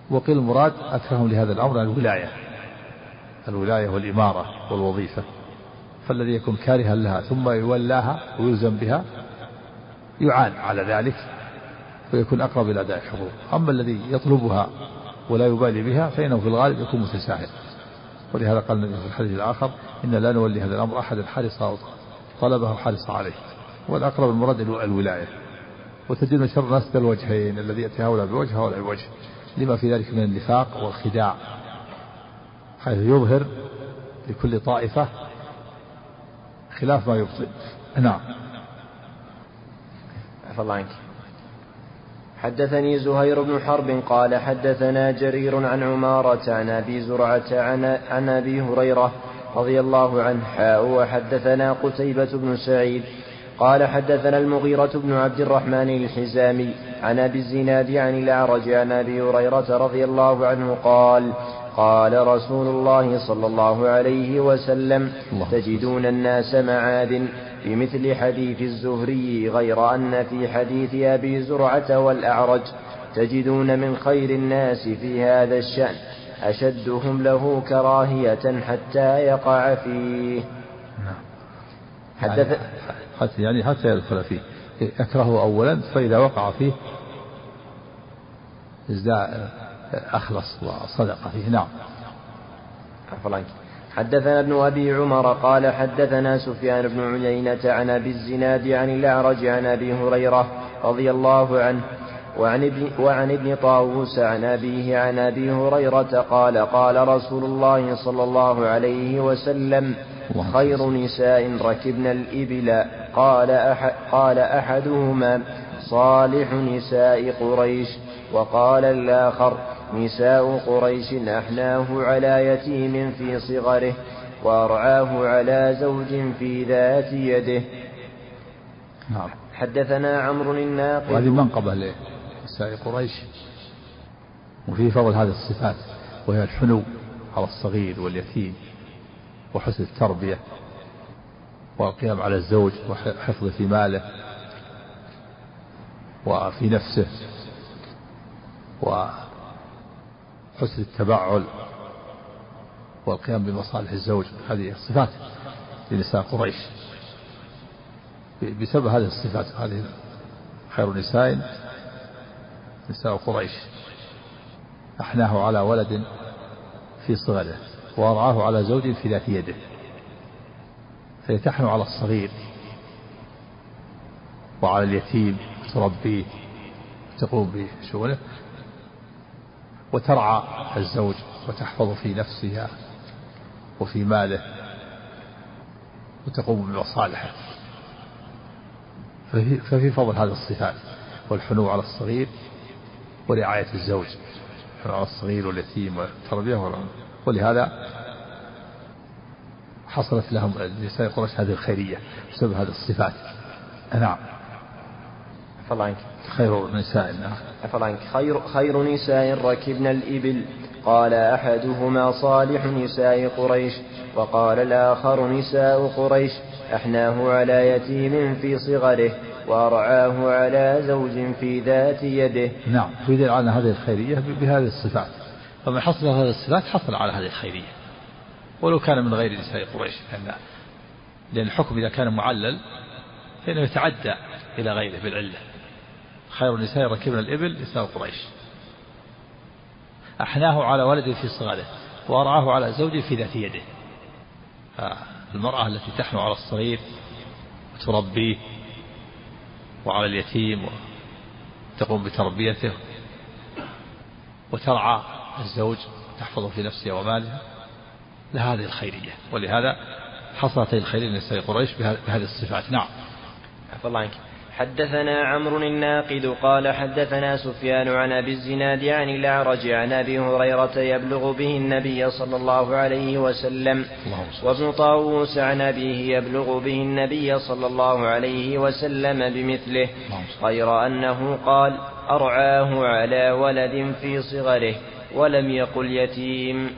وقيل المراد أكرههم لهذا الأمر الولاية الولاية والإمارة والوظيفة، فالذي يكون كارها لها ثم يولاها ويلزم بها يعان على ذلك ويكون أقرب إلى أداء الحقوق. أما الذي يطلبها ولا يبالي بها فإنه في الغالب يكون متساهل، ولهذا قال النبي في الحديث الآخر إن لا نولي هذا الأمر أحد حرص طلبه حرص عليه، والأقرب المراد الولاية. وتجدون شر الناس كالوجهين، الذي يأتي هؤلاء بوجهه ولا بوجه، لما في ذلك من النفاق والخداع، حيث يظهر لكل طائفة خلاف ما يبطن. نعم. حدثني زهير بن حرب قال حدثنا جرير عن عمارة عن أبي زرعة عن أبي هريرة رضي الله عنه حاء وحدثنا قتيبة بن سعيد قال حدثنا المغيرة بن عبد الرحمن الحزامي عن أبي الزناد عن الأعرج عن أبي هريرة رضي الله عنه قال قال رسول الله صلى الله عليه وسلم تجدون الناس معاد بمثل حديث الزهري، غير أن في حديث أبي زرعة والأعرج تجدون من خير الناس في هذا الشأن أشدهم له كراهية حتى يقع فيه. حدث حتى يعني حتى يدخل فيه، أكرهه أولا فإذا وقع فيه ازداد أخلص وصدق فيه. نعم. حدثنا ابن أبي عمر قال حدثنا سفيان بن عيينة عن أبي الزناد عن الأعرج عن أبي هريرة رضي الله عنه وعن ابن, وعن ابن طاووس عن أبيه عن أبي هريرة قال قال رسول الله صلى الله عليه وسلم خير نساء ركبنا الإبل، قال, أح قال أحدهما صالح نساء قريش، وقال الآخر نساء قريش أحناه على يتيم في صغره وأرعاه على زوج في ذات يده. نعم. حدثنا عمرو الناقد. وهذه منقبة لنساء قريش، وفيه فضل هذه الصفات، وهي الحنو على الصغير واليتيم وحسن التربية والقيام على الزوج وحفظه في ماله وفي نفسه وحسن التبعل والقيام بمصالح الزوج. هذه الصفات لنساء قريش بسبب هذه الصفات، هذه خير نساء نساء قريش أحناه على ولد في صغره وأرعاه على زوج في ذات يده، فيتحن على الصغير وعلى اليتيم تربيه تقوم بشغله، وترعى الزوج وتحفظ في نفسها وفي ماله وتقوم بمصالحه. ففي فضل هذه الصفات والحنو على الصغير ورعاية الزوج، الحنو على الصغير واليتيم والتربية، ولهذا حصلت لهم نساء قريش هذه الخيرية بسبب هذه الصفات. نعم. خير نساء خير, خير نساء ركبنا الإبل، قال أحدهما صالح نساء قريش، وقال الآخر نساء قريش أحناه على يتيم في صغره وأرعاه على زوج في ذات يده. نعم. يدل على هذه الخيرية بهذه الصفات، فمن حصل هذه الصفات حصل على هذه الخيرية ولو كان من غير نساء قريش، لأن الحكم إذا كان معلل فإنه يتعدى إلى غيره بالعلة. خير النساء ركبنا الإبل نساء قريش أحناه على ولد في صغره وأرعاه على زوج في ذات يده. المرأة التي تحنو على الصغير وتربيه وعلى اليتيم وتقوم بتربيته وترعى الزوج تحفظه في نفسه وماله لهذه الخيرية، ولهذا حصلت الخيرية لنساء قريش بهذه الصفات. نعم. عفو الله عنك. حدثنا عمرو الناقد قال حدثنا سفيان عن أبي الزناد عن الأعرج عن أبي هريرة يبلغ به النبي صلى الله عليه وسلم، وابن طاووس عن أبيه يبلغ به النبي صلى الله عليه وسلم بمثله، غير أنه قال أرعاه على ولد في صغره ولم يقل يتيم.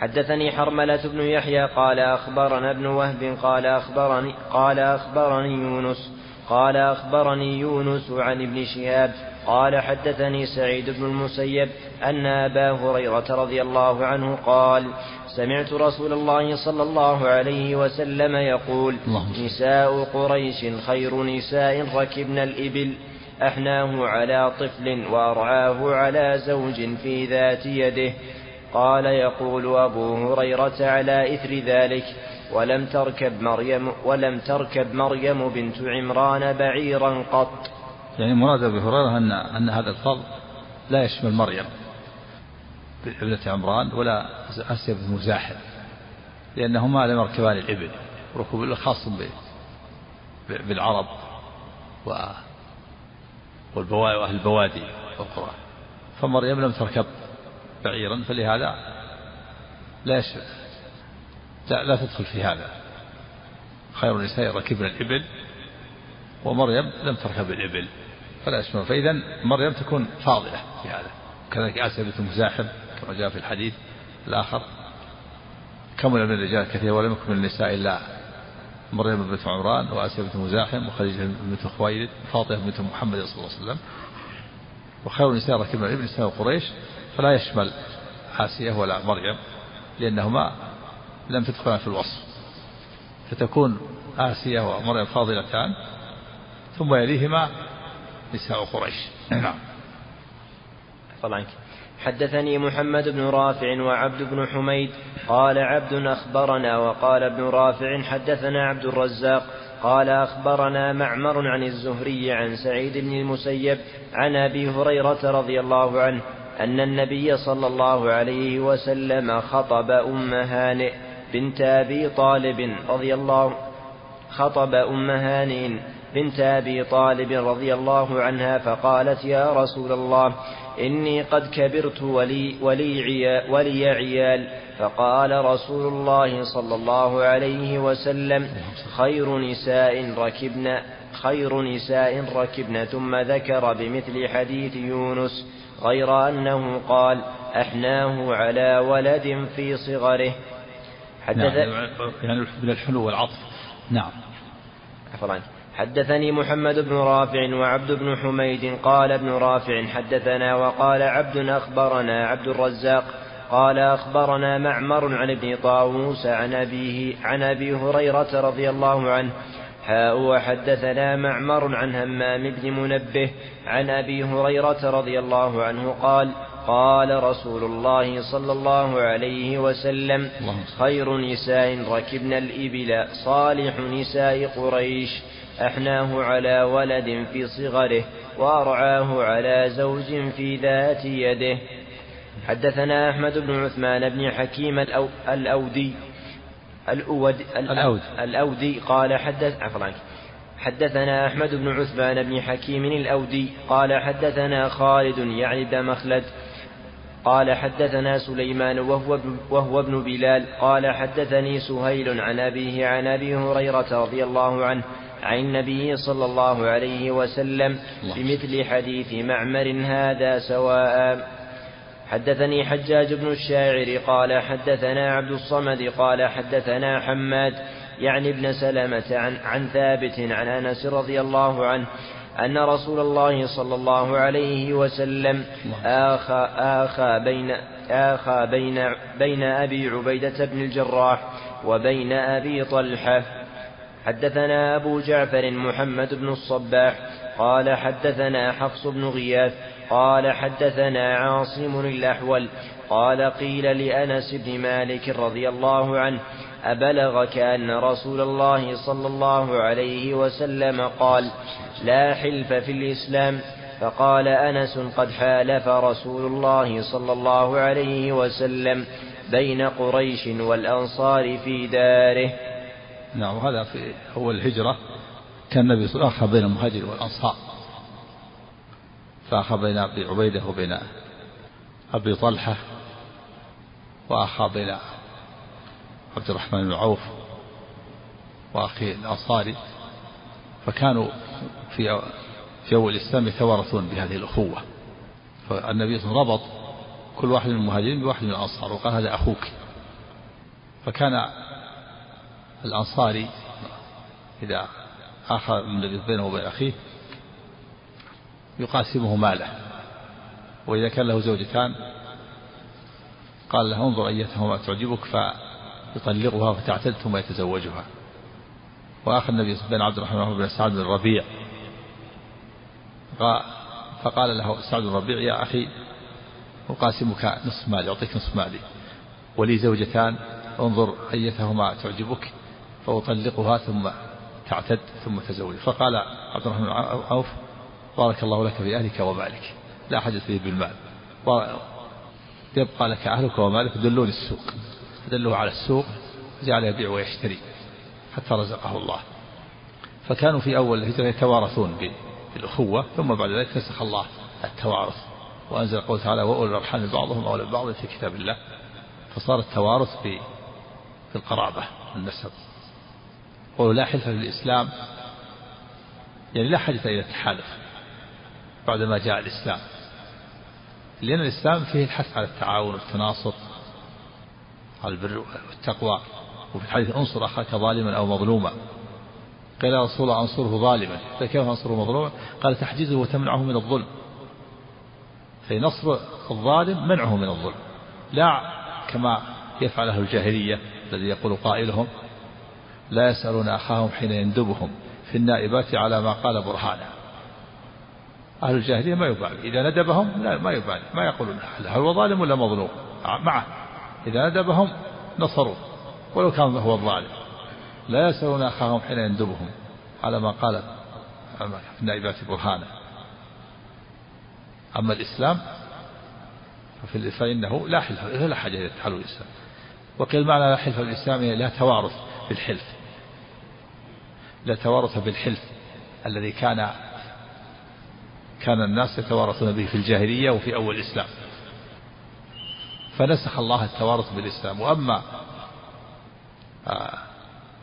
حدثني حرملة بن يحيى قال أخبرنا ابن وهب قال أخبرني, قال أخبرني يونس قال أخبرني يونس عن ابن شهاب قال حدثني سعيد بن المسيب أن أبا هريرة رضي الله عنه قال سمعت رسول الله صلى الله عليه وسلم يقول نساء قريش خير نساء ركبن الإبل، أحناه على طفل وأرعاه على زوج في ذات يده. قال يقول أبو هريرة على إثر ذلك ولم تركب مريم ولم تركب مريم بنت عمران بعيرا قط. يعني مراد أبي هريرة أن أن هذا الفضل لا يشمل مريم ابنة عمران ولا آسيا بنت مزاحم، لأنهما لم يركبان الإبل، ركوب خاص بالعرب والبوادي وأهل البوادي والقرى، فمريم لم تركب بعيرا فلهذا لا يشمل، لا, لا تدخل في هذا. خير النساء ركبنا الإبل ومريم لم تركب الإبل فلا يشمل، فإذا مريم تكون فاضلة في هذا. كذلك آسيا بنت مزاحم كما جاء في الحديث الآخر كمل من الرجال كثير ولم يكمل النساء إلا مريم بنت عمران وآسيا بنت مزاحم وخديجة بنت خويلد وفاطمة بنت محمد صلى الله عليه وسلم. وخير النساء ركبنا الإبل نساء قريش فلا يشمل آسيا ولا مريم لأنهما لم تدخل في الوصف، فتكون آسيا ومريم فاضلتان ثم يليهما نساء قريش. نعم. حدثني محمد بن رافع وعبد بن حميد قال عبد أخبرنا وقال ابن رافع حدثنا عبد الرزاق قال أخبرنا معمر عن الزهري عن سعيد بن المسيب عن أبي هريرة رضي الله عنه أن النبي صلى الله عليه وسلم خطب أم هانئ بنت أبي طالب رضي الله خطب أم هانئ بنت أبي طالب رضي الله عنها فقالت يا رسول الله إني قد كبرت ولي, ولي, عيال ولي عيال فقال رسول الله صلى الله عليه وسلم خير نساء ركبنا خير نساء ركبنا ثم ذكر بمثل حديث يونس غير أنه قال أحناه على ولد في صغره. حدث نعم. يعني من الحلو والعطف. نعم. أفراني. حدثني محمد بن رافع وعبد بن حميد قال ابن رافع حدثنا وقال عبد أخبرنا عبد الرزاق قال أخبرنا معمر عن ابن طاووس عن أبيه عن أبي هريرة رضي الله عنه وحدثنا معمر عن همام بن منبه عن أبي هريرة رضي الله عنه قال قال رسول الله صلى الله عليه وسلم خير نساء ركبن الإبل صالح نساء قريش، أحناه على ولد في صغره وأرعاه على زوج في ذات يده. حدثنا أحمد بن عثمان بن حكيم الأودي الأود الأود الأودي قال حدث حدثنا أحمد بن عثمان بن حكيم الأودي قال حدثنا خالد يعني بن مخلد قال حدثنا سليمان وهو وهو ابن بلال قال حدثني سهيل عن أبيه عن أبي هريرة رضي الله عنه عن النبي صلى الله عليه وسلم بمثل حديث معمر هذا سواء. حدثني حجاج بن الشاعر قال حدثنا عبد الصمد قال حدثنا حماد يعني ابن سلمة عن, عن ثابت عن أنس رضي الله عنه أن رسول الله صلى الله عليه وسلم آخى, آخى, بين, آخى بين, بين أبي عبيدة بن الجراح وبين أبي طلحة. حدثنا أبو جعفر محمد بن الصباح قال حدثنا حفص بن غياث قال حدثنا عاصم الأحول قال قيل لأنس بن مالك رضي الله عنه أبلغك أن رسول الله صلى الله عليه وسلم قال لا حلف في الإسلام فقال أنس قد حالف رسول الله صلى الله عليه وسلم بين قريش والأنصار في داره. نعم، هذا في أول الهجرة كان النبي صلى الله عليه وسلم أخذ بين المهاجر والأنصار، فأخذ بين أبي عبيدة وبين أبي طلحة، وأخى بين عبد الرحمن بن عوف وأخي الأنصاري، فكانوا في في أول الإسلام يتوارثون بهذه الأخوة. فالنبي صلى الله عليه وسلم ربط كل واحد من المهاجرين بواحد من الأنصار وقال هذا أخوك. فكان الأنصاري إذا أخذ من الذي بينه وبين أخيه يقاسمه ماله، وإذا كان له زوجتان قال له انظر أيتهما تعجبك فيطلقها فتعتد ثم يتزوجها. وآخر النبي بين عبد الرحمن بن سعد بن الربيع، فقال له سعد بن الربيع يا أخي أقاسمك نصف مالي، أعطيك نصف مالي، ولي زوجتان انظر أيتهما تعجبك فأطلقها ثم تعتد ثم تزوج. فقال عبد الرحمن بن عوف بارك الله لك في أهلك ومالك، لا حاجة لي بالمال، يبقى لك أهلك ومالك، دلوني السوق. فدلوه على السوق جعل يبيع ويشتري حتى رزقه الله. فكانوا في أول الهجرة يتوارثون بالأخوة، ثم بعد ذلك نسخ الله التوارث وأنزل قوله تعالى وأولي الأرحام بعضهم أولى ببعض في كتاب الله، فصار التوارث في القرابة والنسب. قولوا لا حلف في الإسلام يعني لا حاجة إلى التحالف بعدما جاء الإسلام، لأن الإسلام فيه الحث على التعاون والتناصر على البر والتقوى. وفي الحديث انصر أخاك ظالما أو مظلوما، قال يا رسول الله أنصره ظالما، فكيف أنصره مظلوما؟ قال تحجزه وتمنعه من الظلم، فنصر الظالم منعه من الظلم، لا كما يفعله الجاهلية الذي يقول قائلهم لا يسألون أخاهم حين يندبهم في النائبات على ما قال برهانا. أهل الجاهلية ما يبالي، إذا ندبهم لا ما يبالي، ما يقولون هو ظالم ولا مظلوم، معه إذا ندبهم نصروا ولو كان هو الظالم. لا يسألون أخاهم حين يندبهم على ما قال في النائبات برهانا. أما الإسلام فإنه لا حلف، لا حاجة للتحلف الإسلام. وقيل معنى لا حلف الإسلام لا توارث بالحلف، لا توارث بالحلف الذي كان كان الناس يتوارثون به في الجاهلية وفي أول الإسلام، فنسخ الله التوارث بالإسلام. وأما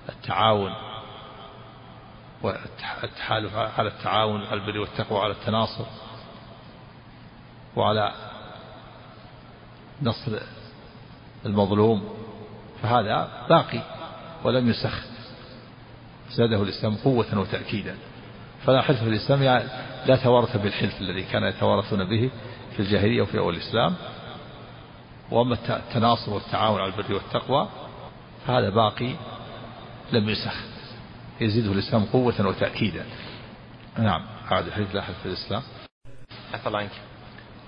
التعاون والتحالف على التعاون على البر والتقوى على التناصر وعلى نصر المظلوم فهذا باقي ولم يسخ، زاده الإسلام قوة وتأكيدا. فلا حلف في الإسلام يعني لا توارث بالحلف الذي كان يتوارثون به في الجاهلية وفي أول الإسلام. وأما التناصر والتعاون على البر والتقوى فهذا باقي لم يسخ، يزيده الإسلام قوة وتأكيدا. نعم، هذا حلف لا حلف في الإسلام. عفى الله عنك.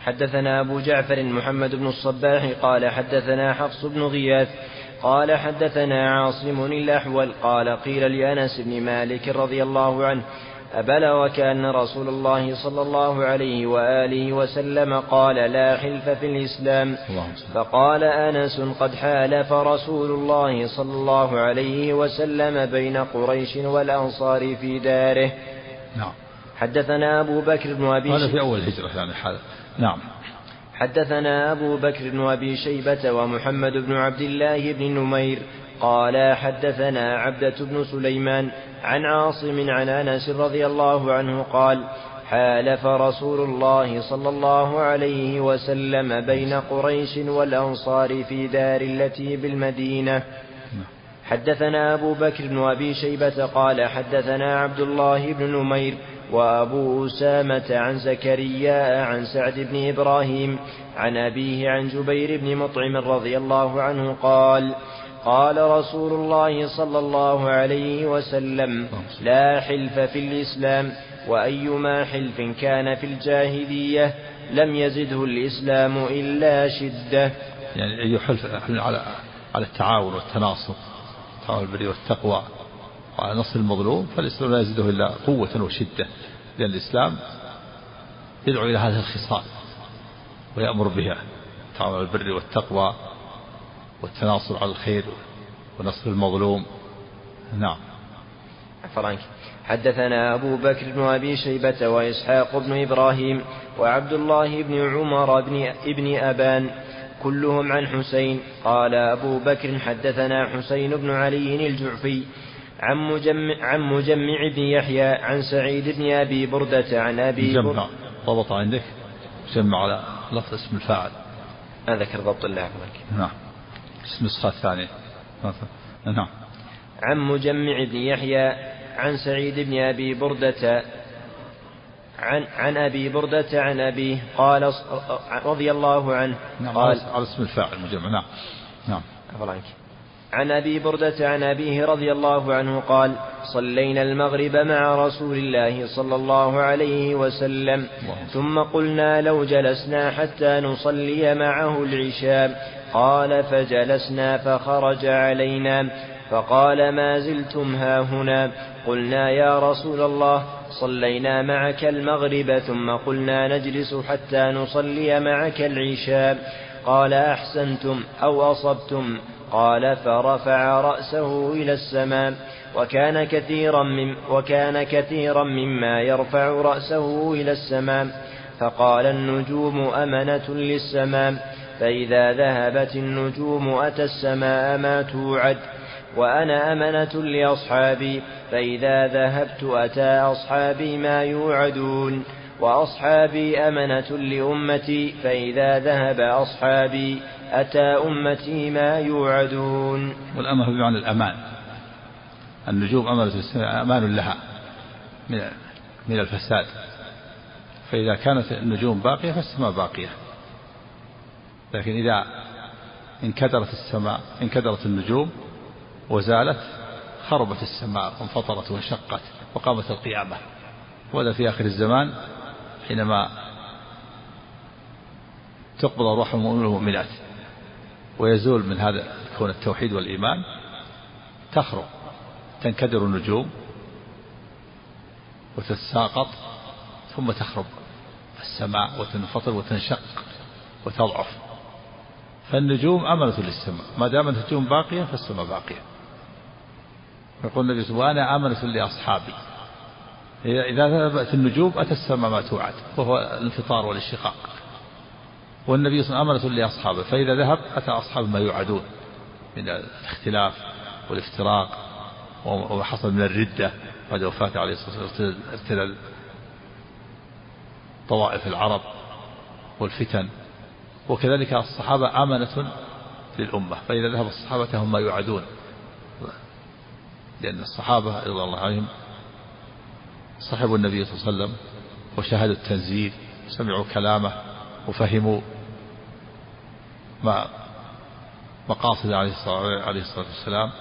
حدثنا أبو جعفر محمد بن الصباح قال حدثنا حفص بن غياث قال حدثنا عاصم الأحول قال قيل لأنس بن مالك رضي الله عنه أبلغك أن رسول الله صلى الله عليه وآله وسلم قال لا حلف في الإسلام؟ فقال أنس قد حالف رسول الله صلى الله عليه وسلم بين قريش والأنصار في داره. نعم. حدثنا أبو بكر بن أبي شيبة، هذا في أول هجرة يعني حالف. نعم. حدثنا أبو بكر بن أبي شيبة ومحمد بن عبد الله بن نمير قال حدثنا عبدة بن سليمان عن عاصم عن أنس رضي الله عنه قال حالف رسول الله صلى الله عليه وسلم بين قريش والأنصار في دار التي بالمدينة. حدثنا أبو بكر بن أبي شيبة قال حدثنا عبد الله بن نمير وأبو أسامة عن زكريا عن سعد بن إبراهيم عن أبيه عن جبير بن مطعم رضي الله عنه قال قال رسول الله صلى الله عليه وسلم لا حلف في الإسلام، وأيما حلف كان في الجاهلية لم يزده الإسلام إلا شدة. يعني أي حلف على على التعاون والتناصر، تعاون البر والتقوى وعلى نصر المظلوم، فالإسلام لا يزيده إلا قوة وشدة، لأن الإسلام يدعو إلى هذه الخصال ويأمر بها، التعاون على البر والتقوى والتناصر على الخير ونصر المظلوم. نعم. فرانك. حدثنا أبو بكر بن أبي شيبة وإسحاق بن إبراهيم وعبد الله بن عمر بن ابن أبان كلهم عن حسين. قال أبو بكر حدثنا حسين بن علي الجعفي عن مجمع, عن مجمع بن يحيى عن سعيد بن أبي بردة عن أبي مجمع ضبط عندك مجمع على لفظ اسم الفاعل أنا ذكر ضبط الله أكبر. نعم اسم الصفحة الثانية. نعم عن مجمع بن يحيى عن سعيد بن أبي بردة عن عن أبي بردة عن أبيه قال رضي الله عنه. نعم قال على اسم الفاعل مجمع. نعم نعم أفرانك. عن أبي بردة عن أبيه رضي الله عنه قال صلينا المغرب مع رسول الله صلى الله عليه وسلم ثم قلنا لو جلسنا حتى نصلي معه العشاء قال فجلسنا فخرج علينا فقال ما زلتم هاهنا قلنا يا رسول الله صلينا معك المغرب ثم قلنا نجلس حتى نصلي معك العشاء قال أحسنتم أو أصبتم قال فرفع رأسه إلى السماء وكان كثيرا من وكان كثيرا مما يرفع رأسه إلى السماء فقال النجوم أمنة للسماء فإذا ذهبت النجوم أتى السماء ما توعد وأنا أمنة لأصحابي فإذا ذهبت أتى أصحابي ما يوعدون وأصحابي أمنة لأمتي فإذا ذهب أصحابي أتى أمتي ما يوعدون. والأمر بمعنى الأمان، النجوم أمنة للسماء أمان لها من الفساد، فإذا كانت النجوم باقية فالسماء باقية، لكن إذا انكدرت السماء انكدرت النجوم وزالت خربت السماء وانفطرت وانشقت وقامت القيامة. وهذا في آخر الزمان حينما تقبض روح المؤمنين والمؤمنات ويزول من هذا كون التوحيد والإيمان، تخرب تنكدر النجوم وتتساقط ثم تخرب السماء وتنفطر وتنشق وتضعف. فالنجوم أمنة للسماء، ما دامت النجوم باقية فالسماء باقية. يقول النبي سبحانه أمنة لأصحابي إذا ذهبت النجوم أتى السماء ما توعد، وهو الانفطار والاشتقاق. والنبي صلى الله عليه وسلم أمنة لأصحابه فإذا ذهب أتى أصحاب ما يوعدون من الاختلاف والافتراق وما حصل من الردة بعد وفاته عليه الصلاة والسلام، ارتدى طوائف العرب والفتن. وكذلك الصحابة أمانة للأمة، فإذا ذهب الصحابة هم ما يوعدون، لأن الصحابة رضي الله عنهم صحبوا النبي صلى الله عليه وسلم وشاهدوا التنزيل وسمعوا كلامه وفهموا ما مقاصد عليه الصلاة والسلام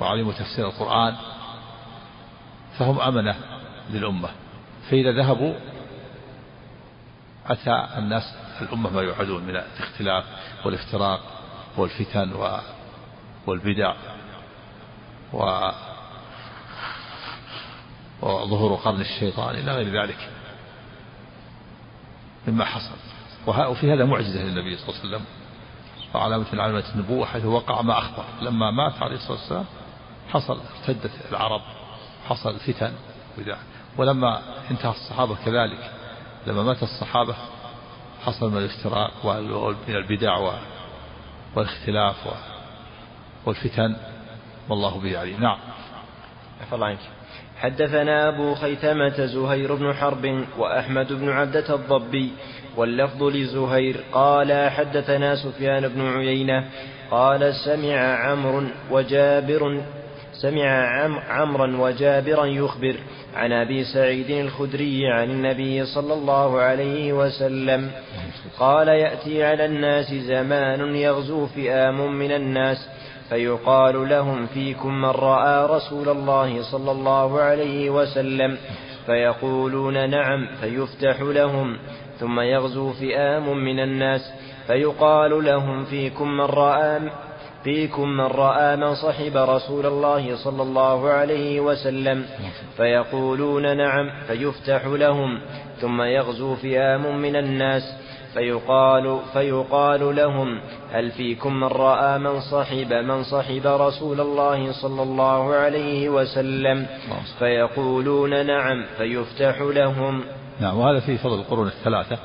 وعلموا تفسير القرآن، فهم أمانة للأمة. فإذا ذهبوا أتى الناس الأمة ما يوعدون من الاختلاف والافتراق والفتن والبدع وظهور قرن الشيطان إلى غير ذلك مما حصل. وفي هذا معجزة للنبي صلى الله عليه وسلم وعلامة من علامات النبوة، حيث وقع ما أخبر. لما مات عليه الصلاة والسلام حصل ارتدت العرب، حصل فتن وبدع. ولما انتهى الصحابة كذلك، لما مات الصحابة حصل من الافتراق ومن البدع والاختلاف والفتن، والله به عليم. نعم. حدثنا أبو خيثمة زهير بن حرب وأحمد بن عبدة الضبي واللفظ لزهير قال حدثنا سفيان بن عيينة قال سمع عمرو وجابر سمع عمرا وجابرا يخبر عن أبي سعيد الخدري عن النبي صلى الله عليه وسلم قال يأتي على الناس زمان يغزو فئام من الناس فيقال لهم فيكم من رأى رسول الله صلى الله عليه وسلم فيقولون نعم، فيفتح لهم. ثم يغزو فئام من الناس فيقال لهم فيكم من رأى فيكم من رأى من صحب رسول الله صلى الله عليه وسلم فيقولون نعم فيفتح لهم ثم يغزو فئام من الناس فيقال, فيقال لهم هل فيكم من رأى من صحب من صحب رسول الله صلى الله عليه وسلم فيقولون نعم فيفتح لهم. نعم. وهذا فيه فضل القرون الثلاثة،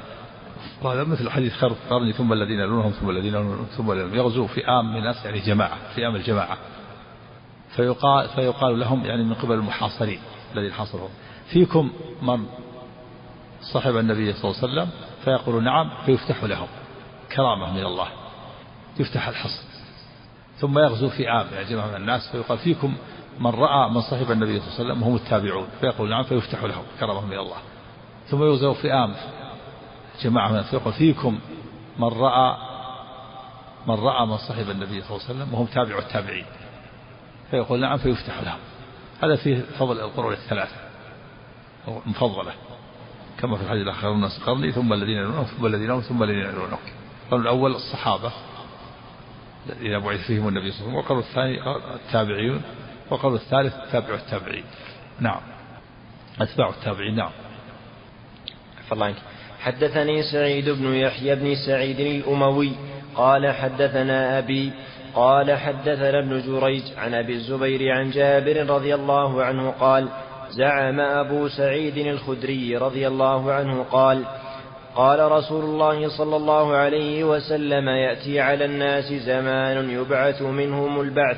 وهذا مثل حديث خير القرن ثم الذين يلونهم ثم الذين يلونهم ثم الذين يغزو فئام من الناس، يعني جماعة، فئام الجماعة. فيقال, فيقال لهم يعني من قبل المحاصرين الذين حاصرهم فيكم من صاحب النبي صلى الله عليه وسلم فيقول نعم فيفتح لهم، كرامة من الله يفتح الحصن. ثم يغزو فئام يعني جماعة من الناس فيقال فيكم من رأى من صاحب النبي صلى الله عليه وسلم هم التابعون فيقول نعم فيفتح لهم، كرامة من الله. ثم يغزو فئام جماعة من الناس فيقول فيكم من رأى من رأى من صاحب النبي صلى الله عليه وسلم وهم تابعوا التابعين فيقول نعم فيفتح لهم. هذا فيه فضل القرون الثلاثة مفضلة، كما في الحديث الآخر الناس قرني ثم الذين يلونهم ثم الذين يلونهم ثم الذين يلونهم. القرن الأول الصحابة إذا بعث فيهم النبي صلى الله عليه وسلم، والقرن الثاني التابعيون، والقرن الثالث تابعوا التابعين. نعم أتباع التابعين. نعم. فالله. حدثني سعيد بن يحيى بن سعيد الأموي قال حدثنا أبي قال حدثنا ابن جريج عن أبي الزبير عن جابر رضي الله عنه قال زعم أبو سعيد الخدري رضي الله عنه قال قال رسول الله صلى الله عليه وسلم يأتي على الناس زمان يبعث منهم البعث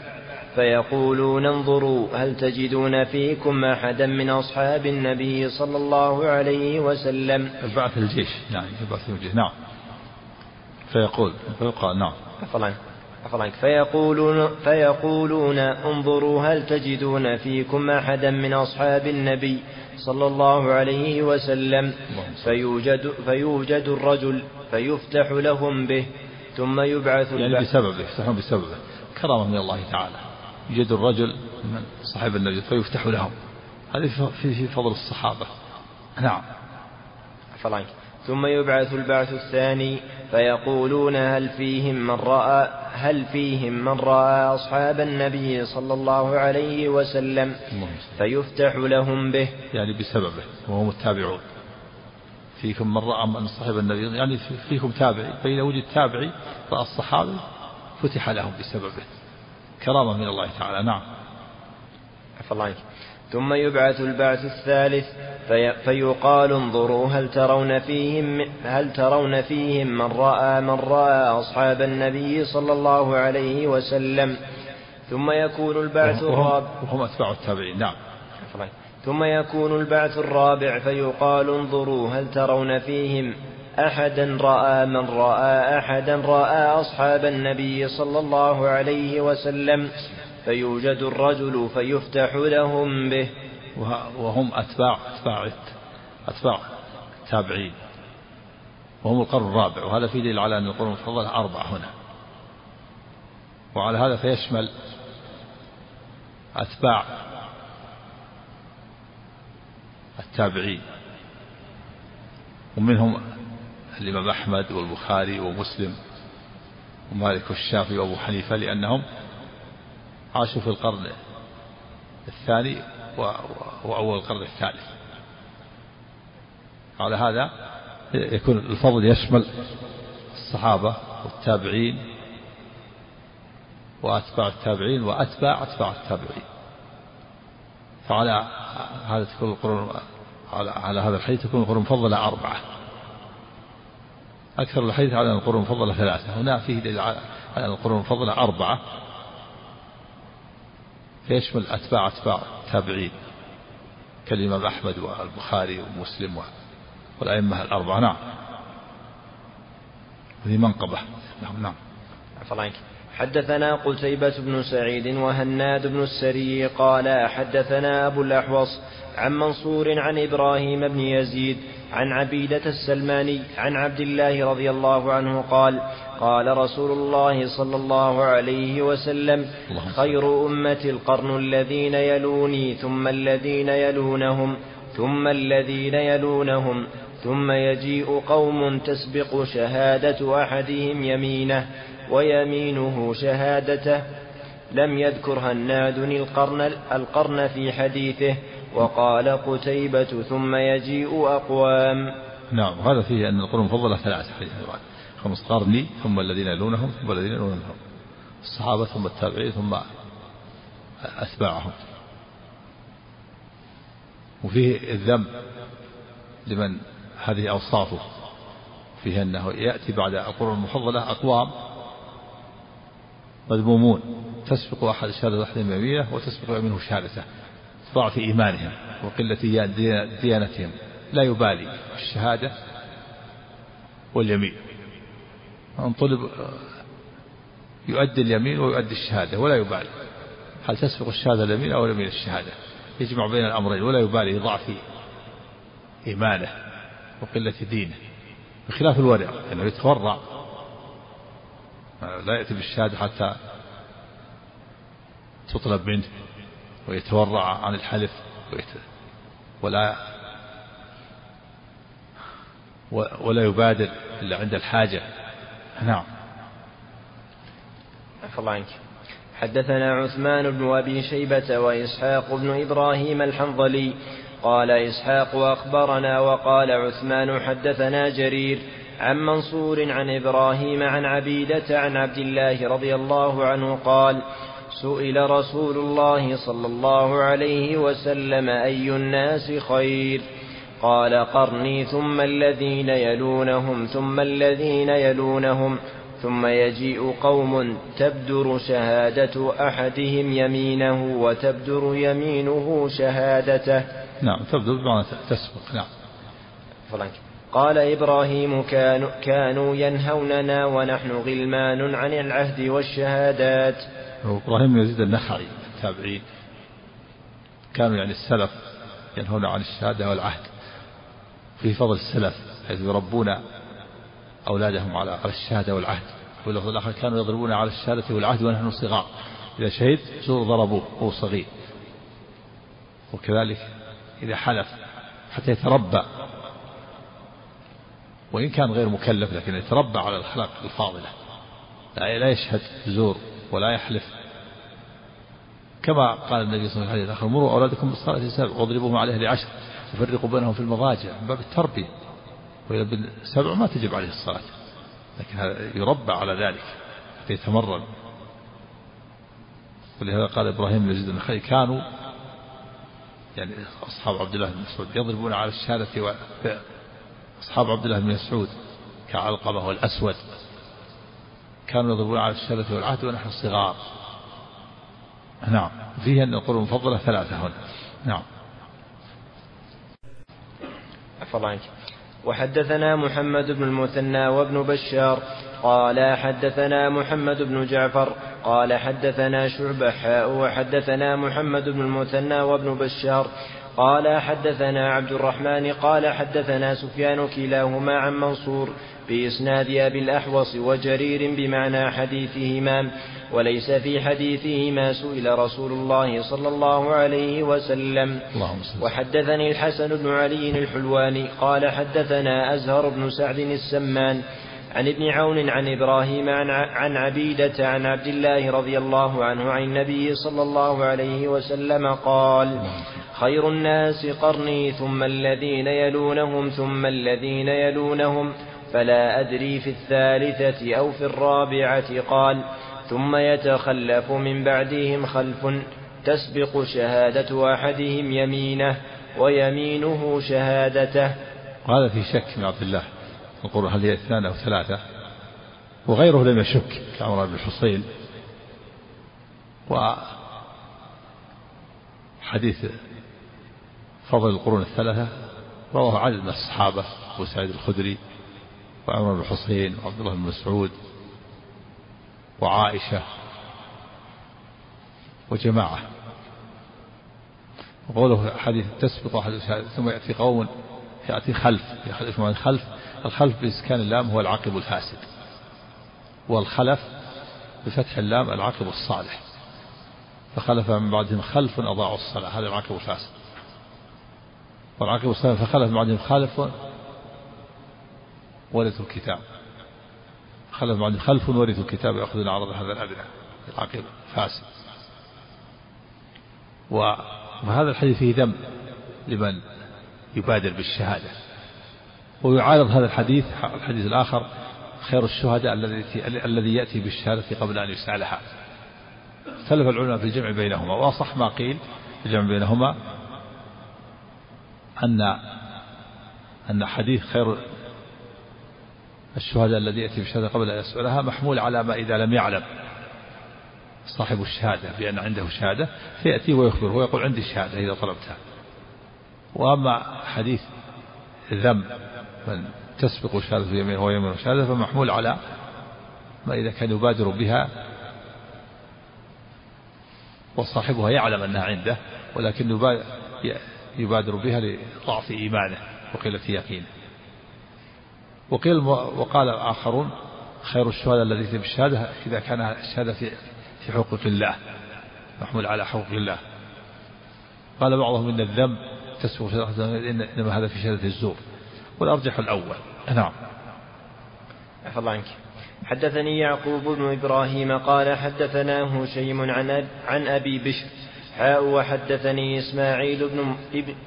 فيقولون انظروا هل تجدون فيكم أحدا من أصحاب النبي صلى الله عليه وسلم. البعث الجيش يعني البعث الجيش. نعم. فيقول فيقال نعم. أفلان. فيقولون, فيقولون انظروا هل تجدون فيكم أحدا من أصحاب النبي صلى الله عليه وسلم فيوجد, فيوجد الرجل فيفتح لهم به ثم يبعث يعني بسببه يفتحون بسببه، كرامة من الله تعالى. يوجد الرجل صاحب النبي فيفتح لهم، هذا في فضل الصحابة. نعم. فلان. ثم يبعث البعث الثاني فيقولون هل فيهم من رأى هل فيهم من رأى أصحاب النبي صلى الله عليه وسلم فيفتح لهم به يعني بسببه وهم التابعون. فيكم من رأى من صاحب النبي يعني فيكم تابعي، فإذا وجد تابعي رأى الصحابة فتح لهم بسببه، كرامة من الله تعالى. نعم. فالله. ثم يبعث البعث الثالث في فيقال انظروا هل ترون فيهم هل ترون فيهم من رأى من رأى أصحاب النبي صلى الله عليه وسلم ثم يكون البعث الرابع وهم أتباع التابعين. نعم. ثم يكون البعث الرابع فيقال انظروا هل ترون فيهم أحدا رأى من رأى أحدا رأى أصحاب النبي صلى الله عليه وسلم فيوجد الرجل فيفتح لهم به وهم أتباع أتباع أتباع تابعين وهم القرن الرابع. وهذا فيه دليل على أن القرون المفضلة أربعة هنا، وعلى هذا فيشمل أتباع التابعين ومنهم الإمام أحمد والبخاري ومسلم ومالك والشافعي وأبو حنيفة، لأنهم عاشوا في القرن الثاني وأول القرن الثالث. على هذا يكون الفضل يشمل الصحابة والتابعين وأتباع التابعين وأتباع أتباع التابعين. فعلى هذا تكون القرون على هذا الحديث تكون القرون المفضلة أربعة. أكثر الحديث على القرون المفضلة ثلاثة، هنا فيه دليل على القرون المفضلة أربعة فيشمل أتباع أتباع التابعين كالإمام أحمد والبخاري ومسلم والأئمة الأربعة. نعم. هذه منقبة. نعم. حدثنا قتيبة بن سعيد وهناد بن السري قال حدثنا أبو الأحوص عن منصور عن إبراهيم بن يزيد عن عبيدة السلماني عن عبد الله رضي الله عنه قال قال رسول الله صلى الله عليه وسلم خير أمة القرن الذين يلوني ثم الذين يلونهم ثم الذين يلونهم ثم يجيء قوم تسبق شهادة أحدهم يمينه ويمينه شهادته. لم يذكر هناد القرن, القرن في حديثه. وقال قتيبة ثم يجيء أقوام. نعم، هذا فيه أن القرون فضل ثلاثة في القرآن: خمس قرني، ثم الذين يلونهم، ثم الذين يلونهم، الصحابة ثم التابعين ثم أتباعهم. وفيه الذم لمن هذه أوصافه، فيه أنه يأتي بعد القرون المفضلة أقوام مذمومون تسبق أحد شهادة أحد يمينه وتسبق منه شهادته، ضعف إيمانهم وقلة ديانتهم، لا يبالي الشهادة واليمين. أن طلب يؤدي اليمين ويؤدي الشهادة ولا يبالي، هل تسبق الشهادة اليمين أو اليمين الشهادة؟ يجمع بين الأمرين ولا يبالي، ضعف إيمانه وقلة دينه. بخلاف الورع أنه يعني يتورع، لا يأتي بالشهادة حتى تطلب منه، ويتورع عن الحلف، ولا ولا يبادر إلا عند الحاجة. نعم. أخبرني. حدثنا عثمان بن أبي شيبة وإسحاق بن إبراهيم الحنظلي قال إسحاق أخبرنا، وقال عثمان حدثنا جرير عن منصور عن إبراهيم عن عبيدة عن عبد الله رضي الله عنه قال: سئل رسول الله صلى الله عليه وسلم أي الناس خير؟ قال: قرني، ثم الذين يلونهم، ثم الذين يلونهم، ثم يجيء قوم تبدر شهادة أحدهم يمينه وتبدر يمينه شهادته. نعم، تبدر بمعنى تسبق. نعم. فلانك. قال إبراهيم: كانوا, كانوا ينهوننا ونحن غلمان عن العهد والشهادات. إبراهيم يزيد النخعي التابعين، كانوا يعني السلف ينهون عن الشهادة والعهد. في فضل السلف حيث يربون أولادهم على الشهادة والعهد. واللفظ الآخر: كانوا يضربون على الشهادة والعهد ونحن صغار، إذا شهد زور ضربوه وهو صغير، وكذلك إذا حلف حتى يتربى، وإن كان غير مكلف لكن يتربى على الأخلاق الفاضلة، لا يشهد زور ولا يحلف، كما قال النبي صلى الله عليه وسلم: مروا أولادكم بالصلاة السبع واضربوهم عليها لعشر وفرقوا بينهم في المضاجع. باب التربية، وإلى بالسبع ما تجب عليه الصلاة، لكن هذا يربى على ذلك يتمرن. ولهذا قال إبراهيم يزيد النخعي: كانوا يعني أصحاب عبد الله بن مسعود يضربون على الشهادة و... أصحاب عبد الله بن مسعود كعلقمة والأسود كانوا يضربون على الشهادة والعهد ونحن الصغار. نعم، فيه أن القرون المفضلة ثلاثة هنا. نعم. أفضل. وحدثنا محمد بن المثنى وابن بشار قال حدثنا محمد بن جعفر قال حدثنا شعبة، وحدثنا محمد بن المثنى وابن بشار قال حدثنا عبد الرحمن قال حدثنا سفيان كلاهما عن منصور بإسناد أبي الأحوص وجرير بمعنى حديثهما، وليس في حديثهما سئل رسول الله صلى الله عليه وسلم. وحدثني الحسن بن علي الحلواني قال حدثنا أزهر بن سعد السمان عن ابن عون عن إبراهيم عن عبيدة عن عبد الله رضي الله عنه عن النبي صلى الله عليه وسلم قال: خير الناس قرني، ثم الذين يلونهم، ثم الذين يلونهم، فلا أدري في الثالثة أو في الرابعة. قال: ثم يتخلف من بعدهم خلف تسبق شهادة أحدهم يمينه ويمينه شهادته. هذا في شك من عبد الله القرون، هل هي اثنان أو ثلاثة؟ وغيره لم يشك كعمر بن الحصين، وحديث فضل القرون الثلاثة رواه عدد من الصحابة: أبو سعيد الخدري وعمر بن الحصين وعبد الله بن مسعود وعائشة وجماعة. وقوله حديث تسبق أحد ثم يأتي قوم يأتي خلف يخلف من خلف، الخلف بإسكان اللام هو العاقب الفاسد، والخلف بفتح اللام العاقب الصالح. فخلف من بعدهم خلف أضاعوا الصلاة، هذا العاقب الفاسد. والعاقب الصالح: فخلف من بعدهم خالف ورثوا الكتاب. خلف بعد خلف ورث الكتاب يأخذون عرض هذا الأدنى العقيبة فاسد. وهذا الحديث فيه ذم لمن يبادر بالشهادة. ويعارض هذا الحديث الحديث الآخر خير الشهداء الذي يأتي بالشهادة قبل أن يسألها. اختلف العلماء في الجمع بينهما، وأصح ما قيل في الجمع بينهما أن أن حديث خير الشهداء الذي يأتي بالشهادة قبل أن يسألها محمول على ما إذا لم يعلم صاحب الشهادة بأن عنده شهادة فيأتي ويخبره ويقول عندي شهادة إذا طلبتها. وأما حديث ذم من تسبق الشهادة في يمينه ويمين الشهادة فمحمول على ما إذا كان يبادر بها وصاحبها يعلم أنها عنده ولكن يبادر بها لضعف إيمانه وقلة يقينه. وقيل وقال الآخرون خير الشهادة الذي يأتي بالشهادة إذا كان الشهادة في حقوق الله محمول على حقوق الله. قال بعضهم إن الذنب تسبق شهادة إنما هذا في شهادة الزور، والأرجح الأول. نعم. عفا الله عنك. حدثني يعقوب بن إبراهيم قال حدثناه هشيم عن عن أبي بشر حاء وحدثني إسماعيل بن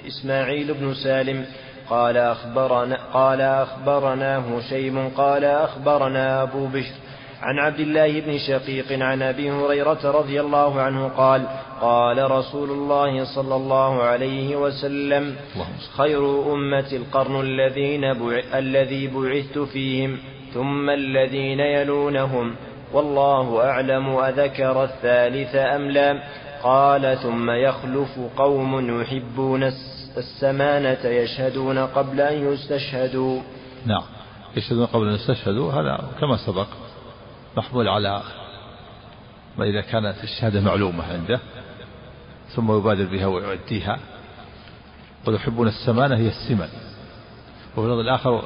إسماعيل بن سالم قال أخبرنا قال أخبرنا هشيم قال أخبرنا أبو بشر عن عبد الله بن شقيق عن أبي هريرة رضي الله عنه قال قال رسول الله صلى الله عليه وسلم خير أمة القرن الذين الذي بعثت فيهم ثم الذين يلونهم والله أعلم أذكر الثالث أم لا. قال ثم يخلف قوم يحبون السمانة يشهدون قبل أن يستشهدوا. نعم يشهدون قبل أن يستشهدوا هذا كما سبق محمول على ما إذا كانت الشهادة معلومة عنده ثم يبادر بها ويؤديها. ويحبون السمانة هي السمن، وفي النظر الآخر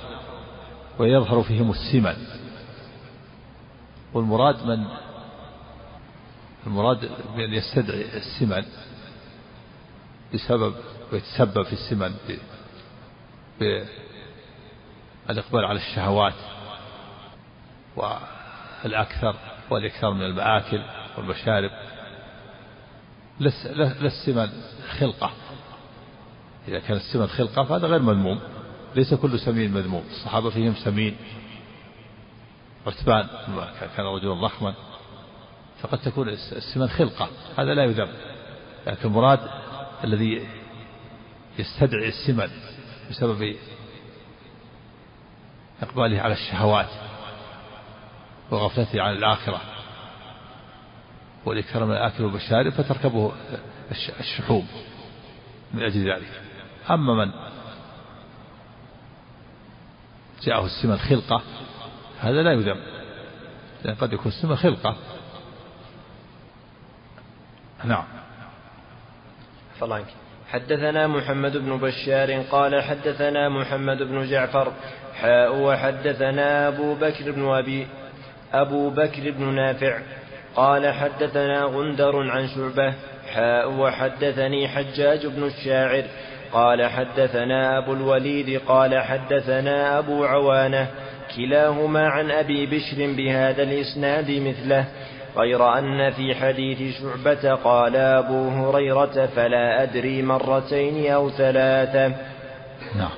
ويظهر فيهم السمن. والمراد من المراد بأن يستدعي السمن بسبب ويتسبب في السمن بالإقبال على الشهوات والأكثر والأكثر من المآكل والمشارب. للسمن خلقة، إذا كان السمن خلقة فهذا غير مذموم، ليس كل سمين مذموم. الصحابة فيهم سمين، عتبان كان رجلا رحما فقد تكون السمن خلقة هذا لا يذم. لكن المراد الذي يستدعي السمن بسبب إقباله على الشهوات وغفلته عن الآخرة والإكثار من الآكل والشارب فتركبه الشحوم من أجل ذلك. أما من جاءه السمن خلقة هذا لا يذم، لأن قد يكون السمن خلقة. نعم. فلانك. حدثنا محمد بن بشار قال حدثنا محمد بن جعفر حاء وحدثنا أبو بكر بن أبي أبو بكر بن نافع قال حدثنا غندر عن شعبة حاء وحدثني حجاج بن الشاعر قال حدثنا أبو الوليد قال حدثنا أبو عوانة كلاهما عن أبي بشر بهذا الإسناد مثله، غير أن في حديث شعبة قال أبو هريرة فلا أدري مرتين أو ثلاثة. نعم.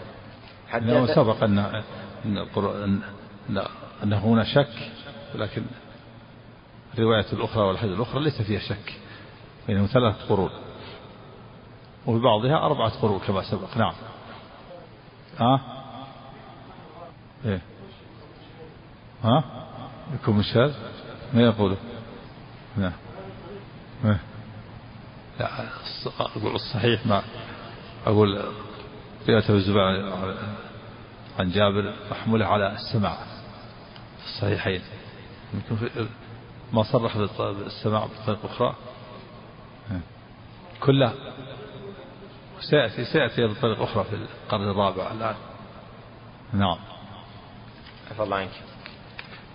لأنه سبق أن أنه هنا شك، ولكن الرواية الأخرى والحديث الأخرى ليس فيها شك، بينهم ثلاث قرون وفي بعضها أربعة قرون كما سبق. نعم. ها إيه ها يكون مشاذ ما يقوله. نعم. لا أقول الصحيح ما أقول رواية أبي الزبير عن جابر محمولة على السماع في الصحيحين، ما صرح بالسماع بطريقة أخرى كلها سيأتي سيأتي بطريقة أخرى في القرن الرابع الآن. نعم. عفا الله عنك.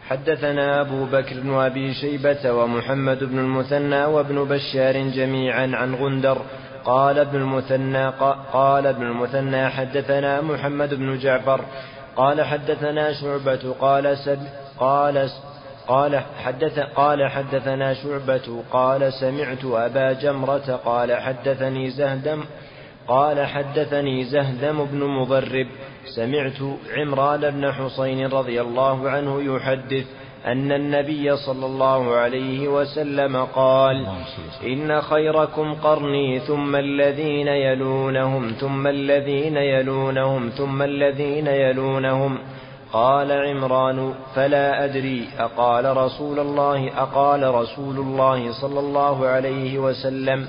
حدثنا أبو بكر بن أبي شيبة ومحمد بن المثنى وابن بشار جميعا عن غندر قال ابن المثنى قال ابن المثنى حدثنا محمد بن جعفر قال حدثنا شعبة قال قال قال حدث قال حدثنا شعبة قال سمعت أبا جمرة قال حدثني زهدم قال حدثني زهدم بن مضرب سمعت عمران بن حصين رضي الله عنه يحدث أن النبي صلى الله عليه وسلم قال إن خيركم قرني ثم الذين يلونهم ثم الذين يلونهم ثم الذين يلونهم قال عمران فلا أدري أقال رسول الله أقال رسول الله صلى الله عليه وسلم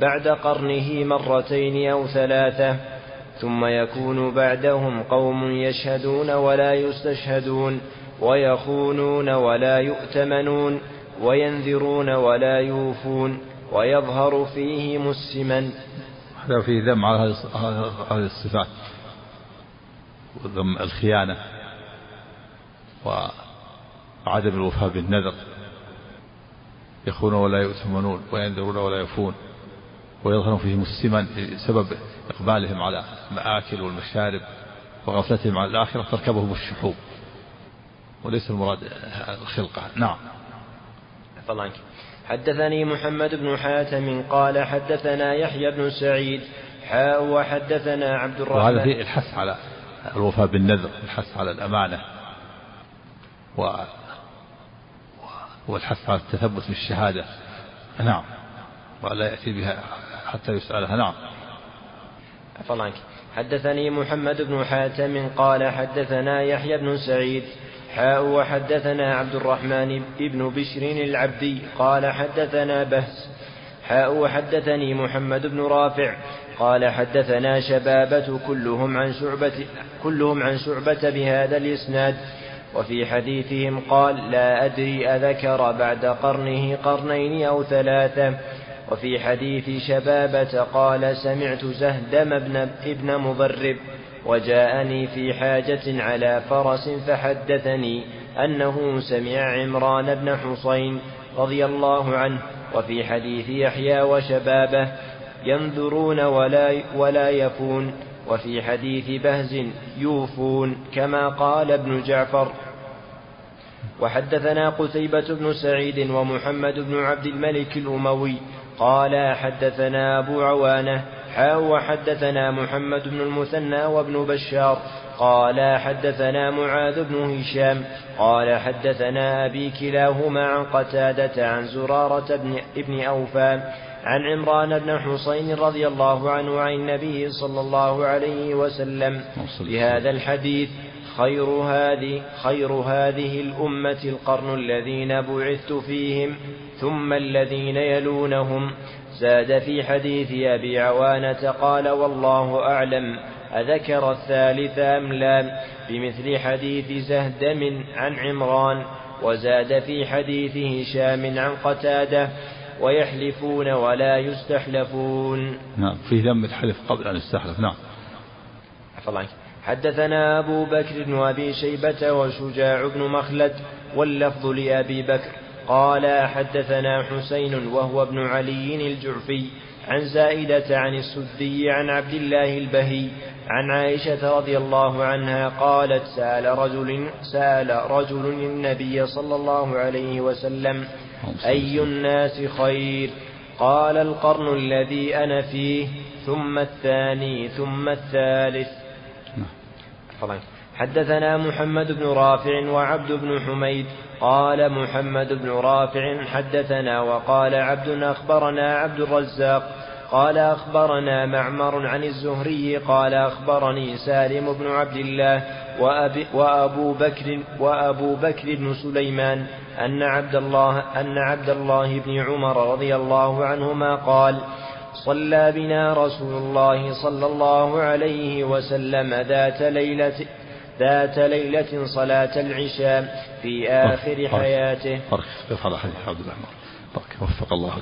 بعد قرنه مرتين أو ثلاثة ثم يكون بعدهم قوم يشهدون ولا يستشهدون ويخونون ولا يؤتمنون وينذرون ولا يوفون ويظهر فيهم السمن. هذا في ذم على هذه الصفات وذم الخيانة وعدم الوفاء بالنذر. يخونون ولا يؤتمنون وينذرون ولا يوفون ويظهر فيهم السمن بسبب إقبالهم على المآكل والمشارب وغفلتهم على الآخرة تركبهم الشحوب وليس المراد الخلقة. نعم. حدثني محمد بن حاتم قال حدثنا يحيى بن سعيد حاء وحدثنا عبد الرحمن. وهذا فيه الحث على الوفاء بالنذر والحث على الأمانة و... والحث على التثبت في الشهادة. نعم. ولا يأتي بها حتى يسألها. نعم. حدثني محمد بن حاتم قال حدثنا يحيى بن سعيد حاء وحدثنا عبد الرحمن بن بشر العبدي قال حدثنا بهز حاء وحدثني محمد بن رافع قال حدثنا شبابة كلهم عن شعبة كلهم عن شعبة بهذا الإسناد. وفي حديثهم قال لا أدري أذكر بعد قرنه قرنين أو ثلاثة. وفي حديث شبابة قال سمعت زهدم ابن مضرب وجاءني في حاجة على فرس فحدثني أنه سمع عمران بن حصين رضي الله عنه. وفي حديث يحيى وشبابه ينذرون ولا, ولا يفون. وفي حديث بهز يوفون كما قال ابن جعفر. وحدثنا قتيبة بن سعيد ومحمد بن عبد الملك الأموي قال حدثنا أبو عوانة حا وحدثنا محمد بن المثنى وابن بشار قال حدثنا معاذ بن هشام قال حدثنا أبي كلاهما عن قتادة عن زرارة بن أوفى عن عمران بن حصين رضي الله عنه عن النبي صلى الله عليه وسلم بهذا الحديث خير هذه خير هذه الأمة القرن الذين بعثت فيهم ثم الذين يلونهم. زاد في حديث أبي عوانة قال والله أعلم أذكر الثالث أم لا بمثل حديث زهدم عن عمران. وزاد في حديث هشام عن قتادة ويحلفون ولا يستحلفون. نعم. في ذم الحلف قبل أن يستحلف. نعم. حدثنا أبو بكر وأبي شيبة وشجاع بن مخلد واللفظ لأبي بكر قال حدثنا حسين وهو ابن علي الجعفي عن زائدة عن السدي عن عبد الله البهي عن عائشة رضي الله عنها قالت سأل رجل سأل رجل النبي صلى الله عليه وسلم أي الناس خير قال القرن الذي أنا فيه ثم الثاني ثم الثالث. حدثنا محمد بن رافع وعبد بن حميد قال محمد بن رافع حدثنا وقال عبد أخبرنا عبد الرزاق قال أخبرنا معمر عن الزهري قال أخبرني سالم بن عبد الله وأبو بكر وأبو بكر بن سليمان أن عبد الله أن عبد الله بن عمر رضي الله عنهما قال صلى بنا رسول الله صلى الله عليه وسلم ذات ليلة ذات ليلة صلاة العشاء في آخر برك حياته. برك برك برك برك برك وفق الله.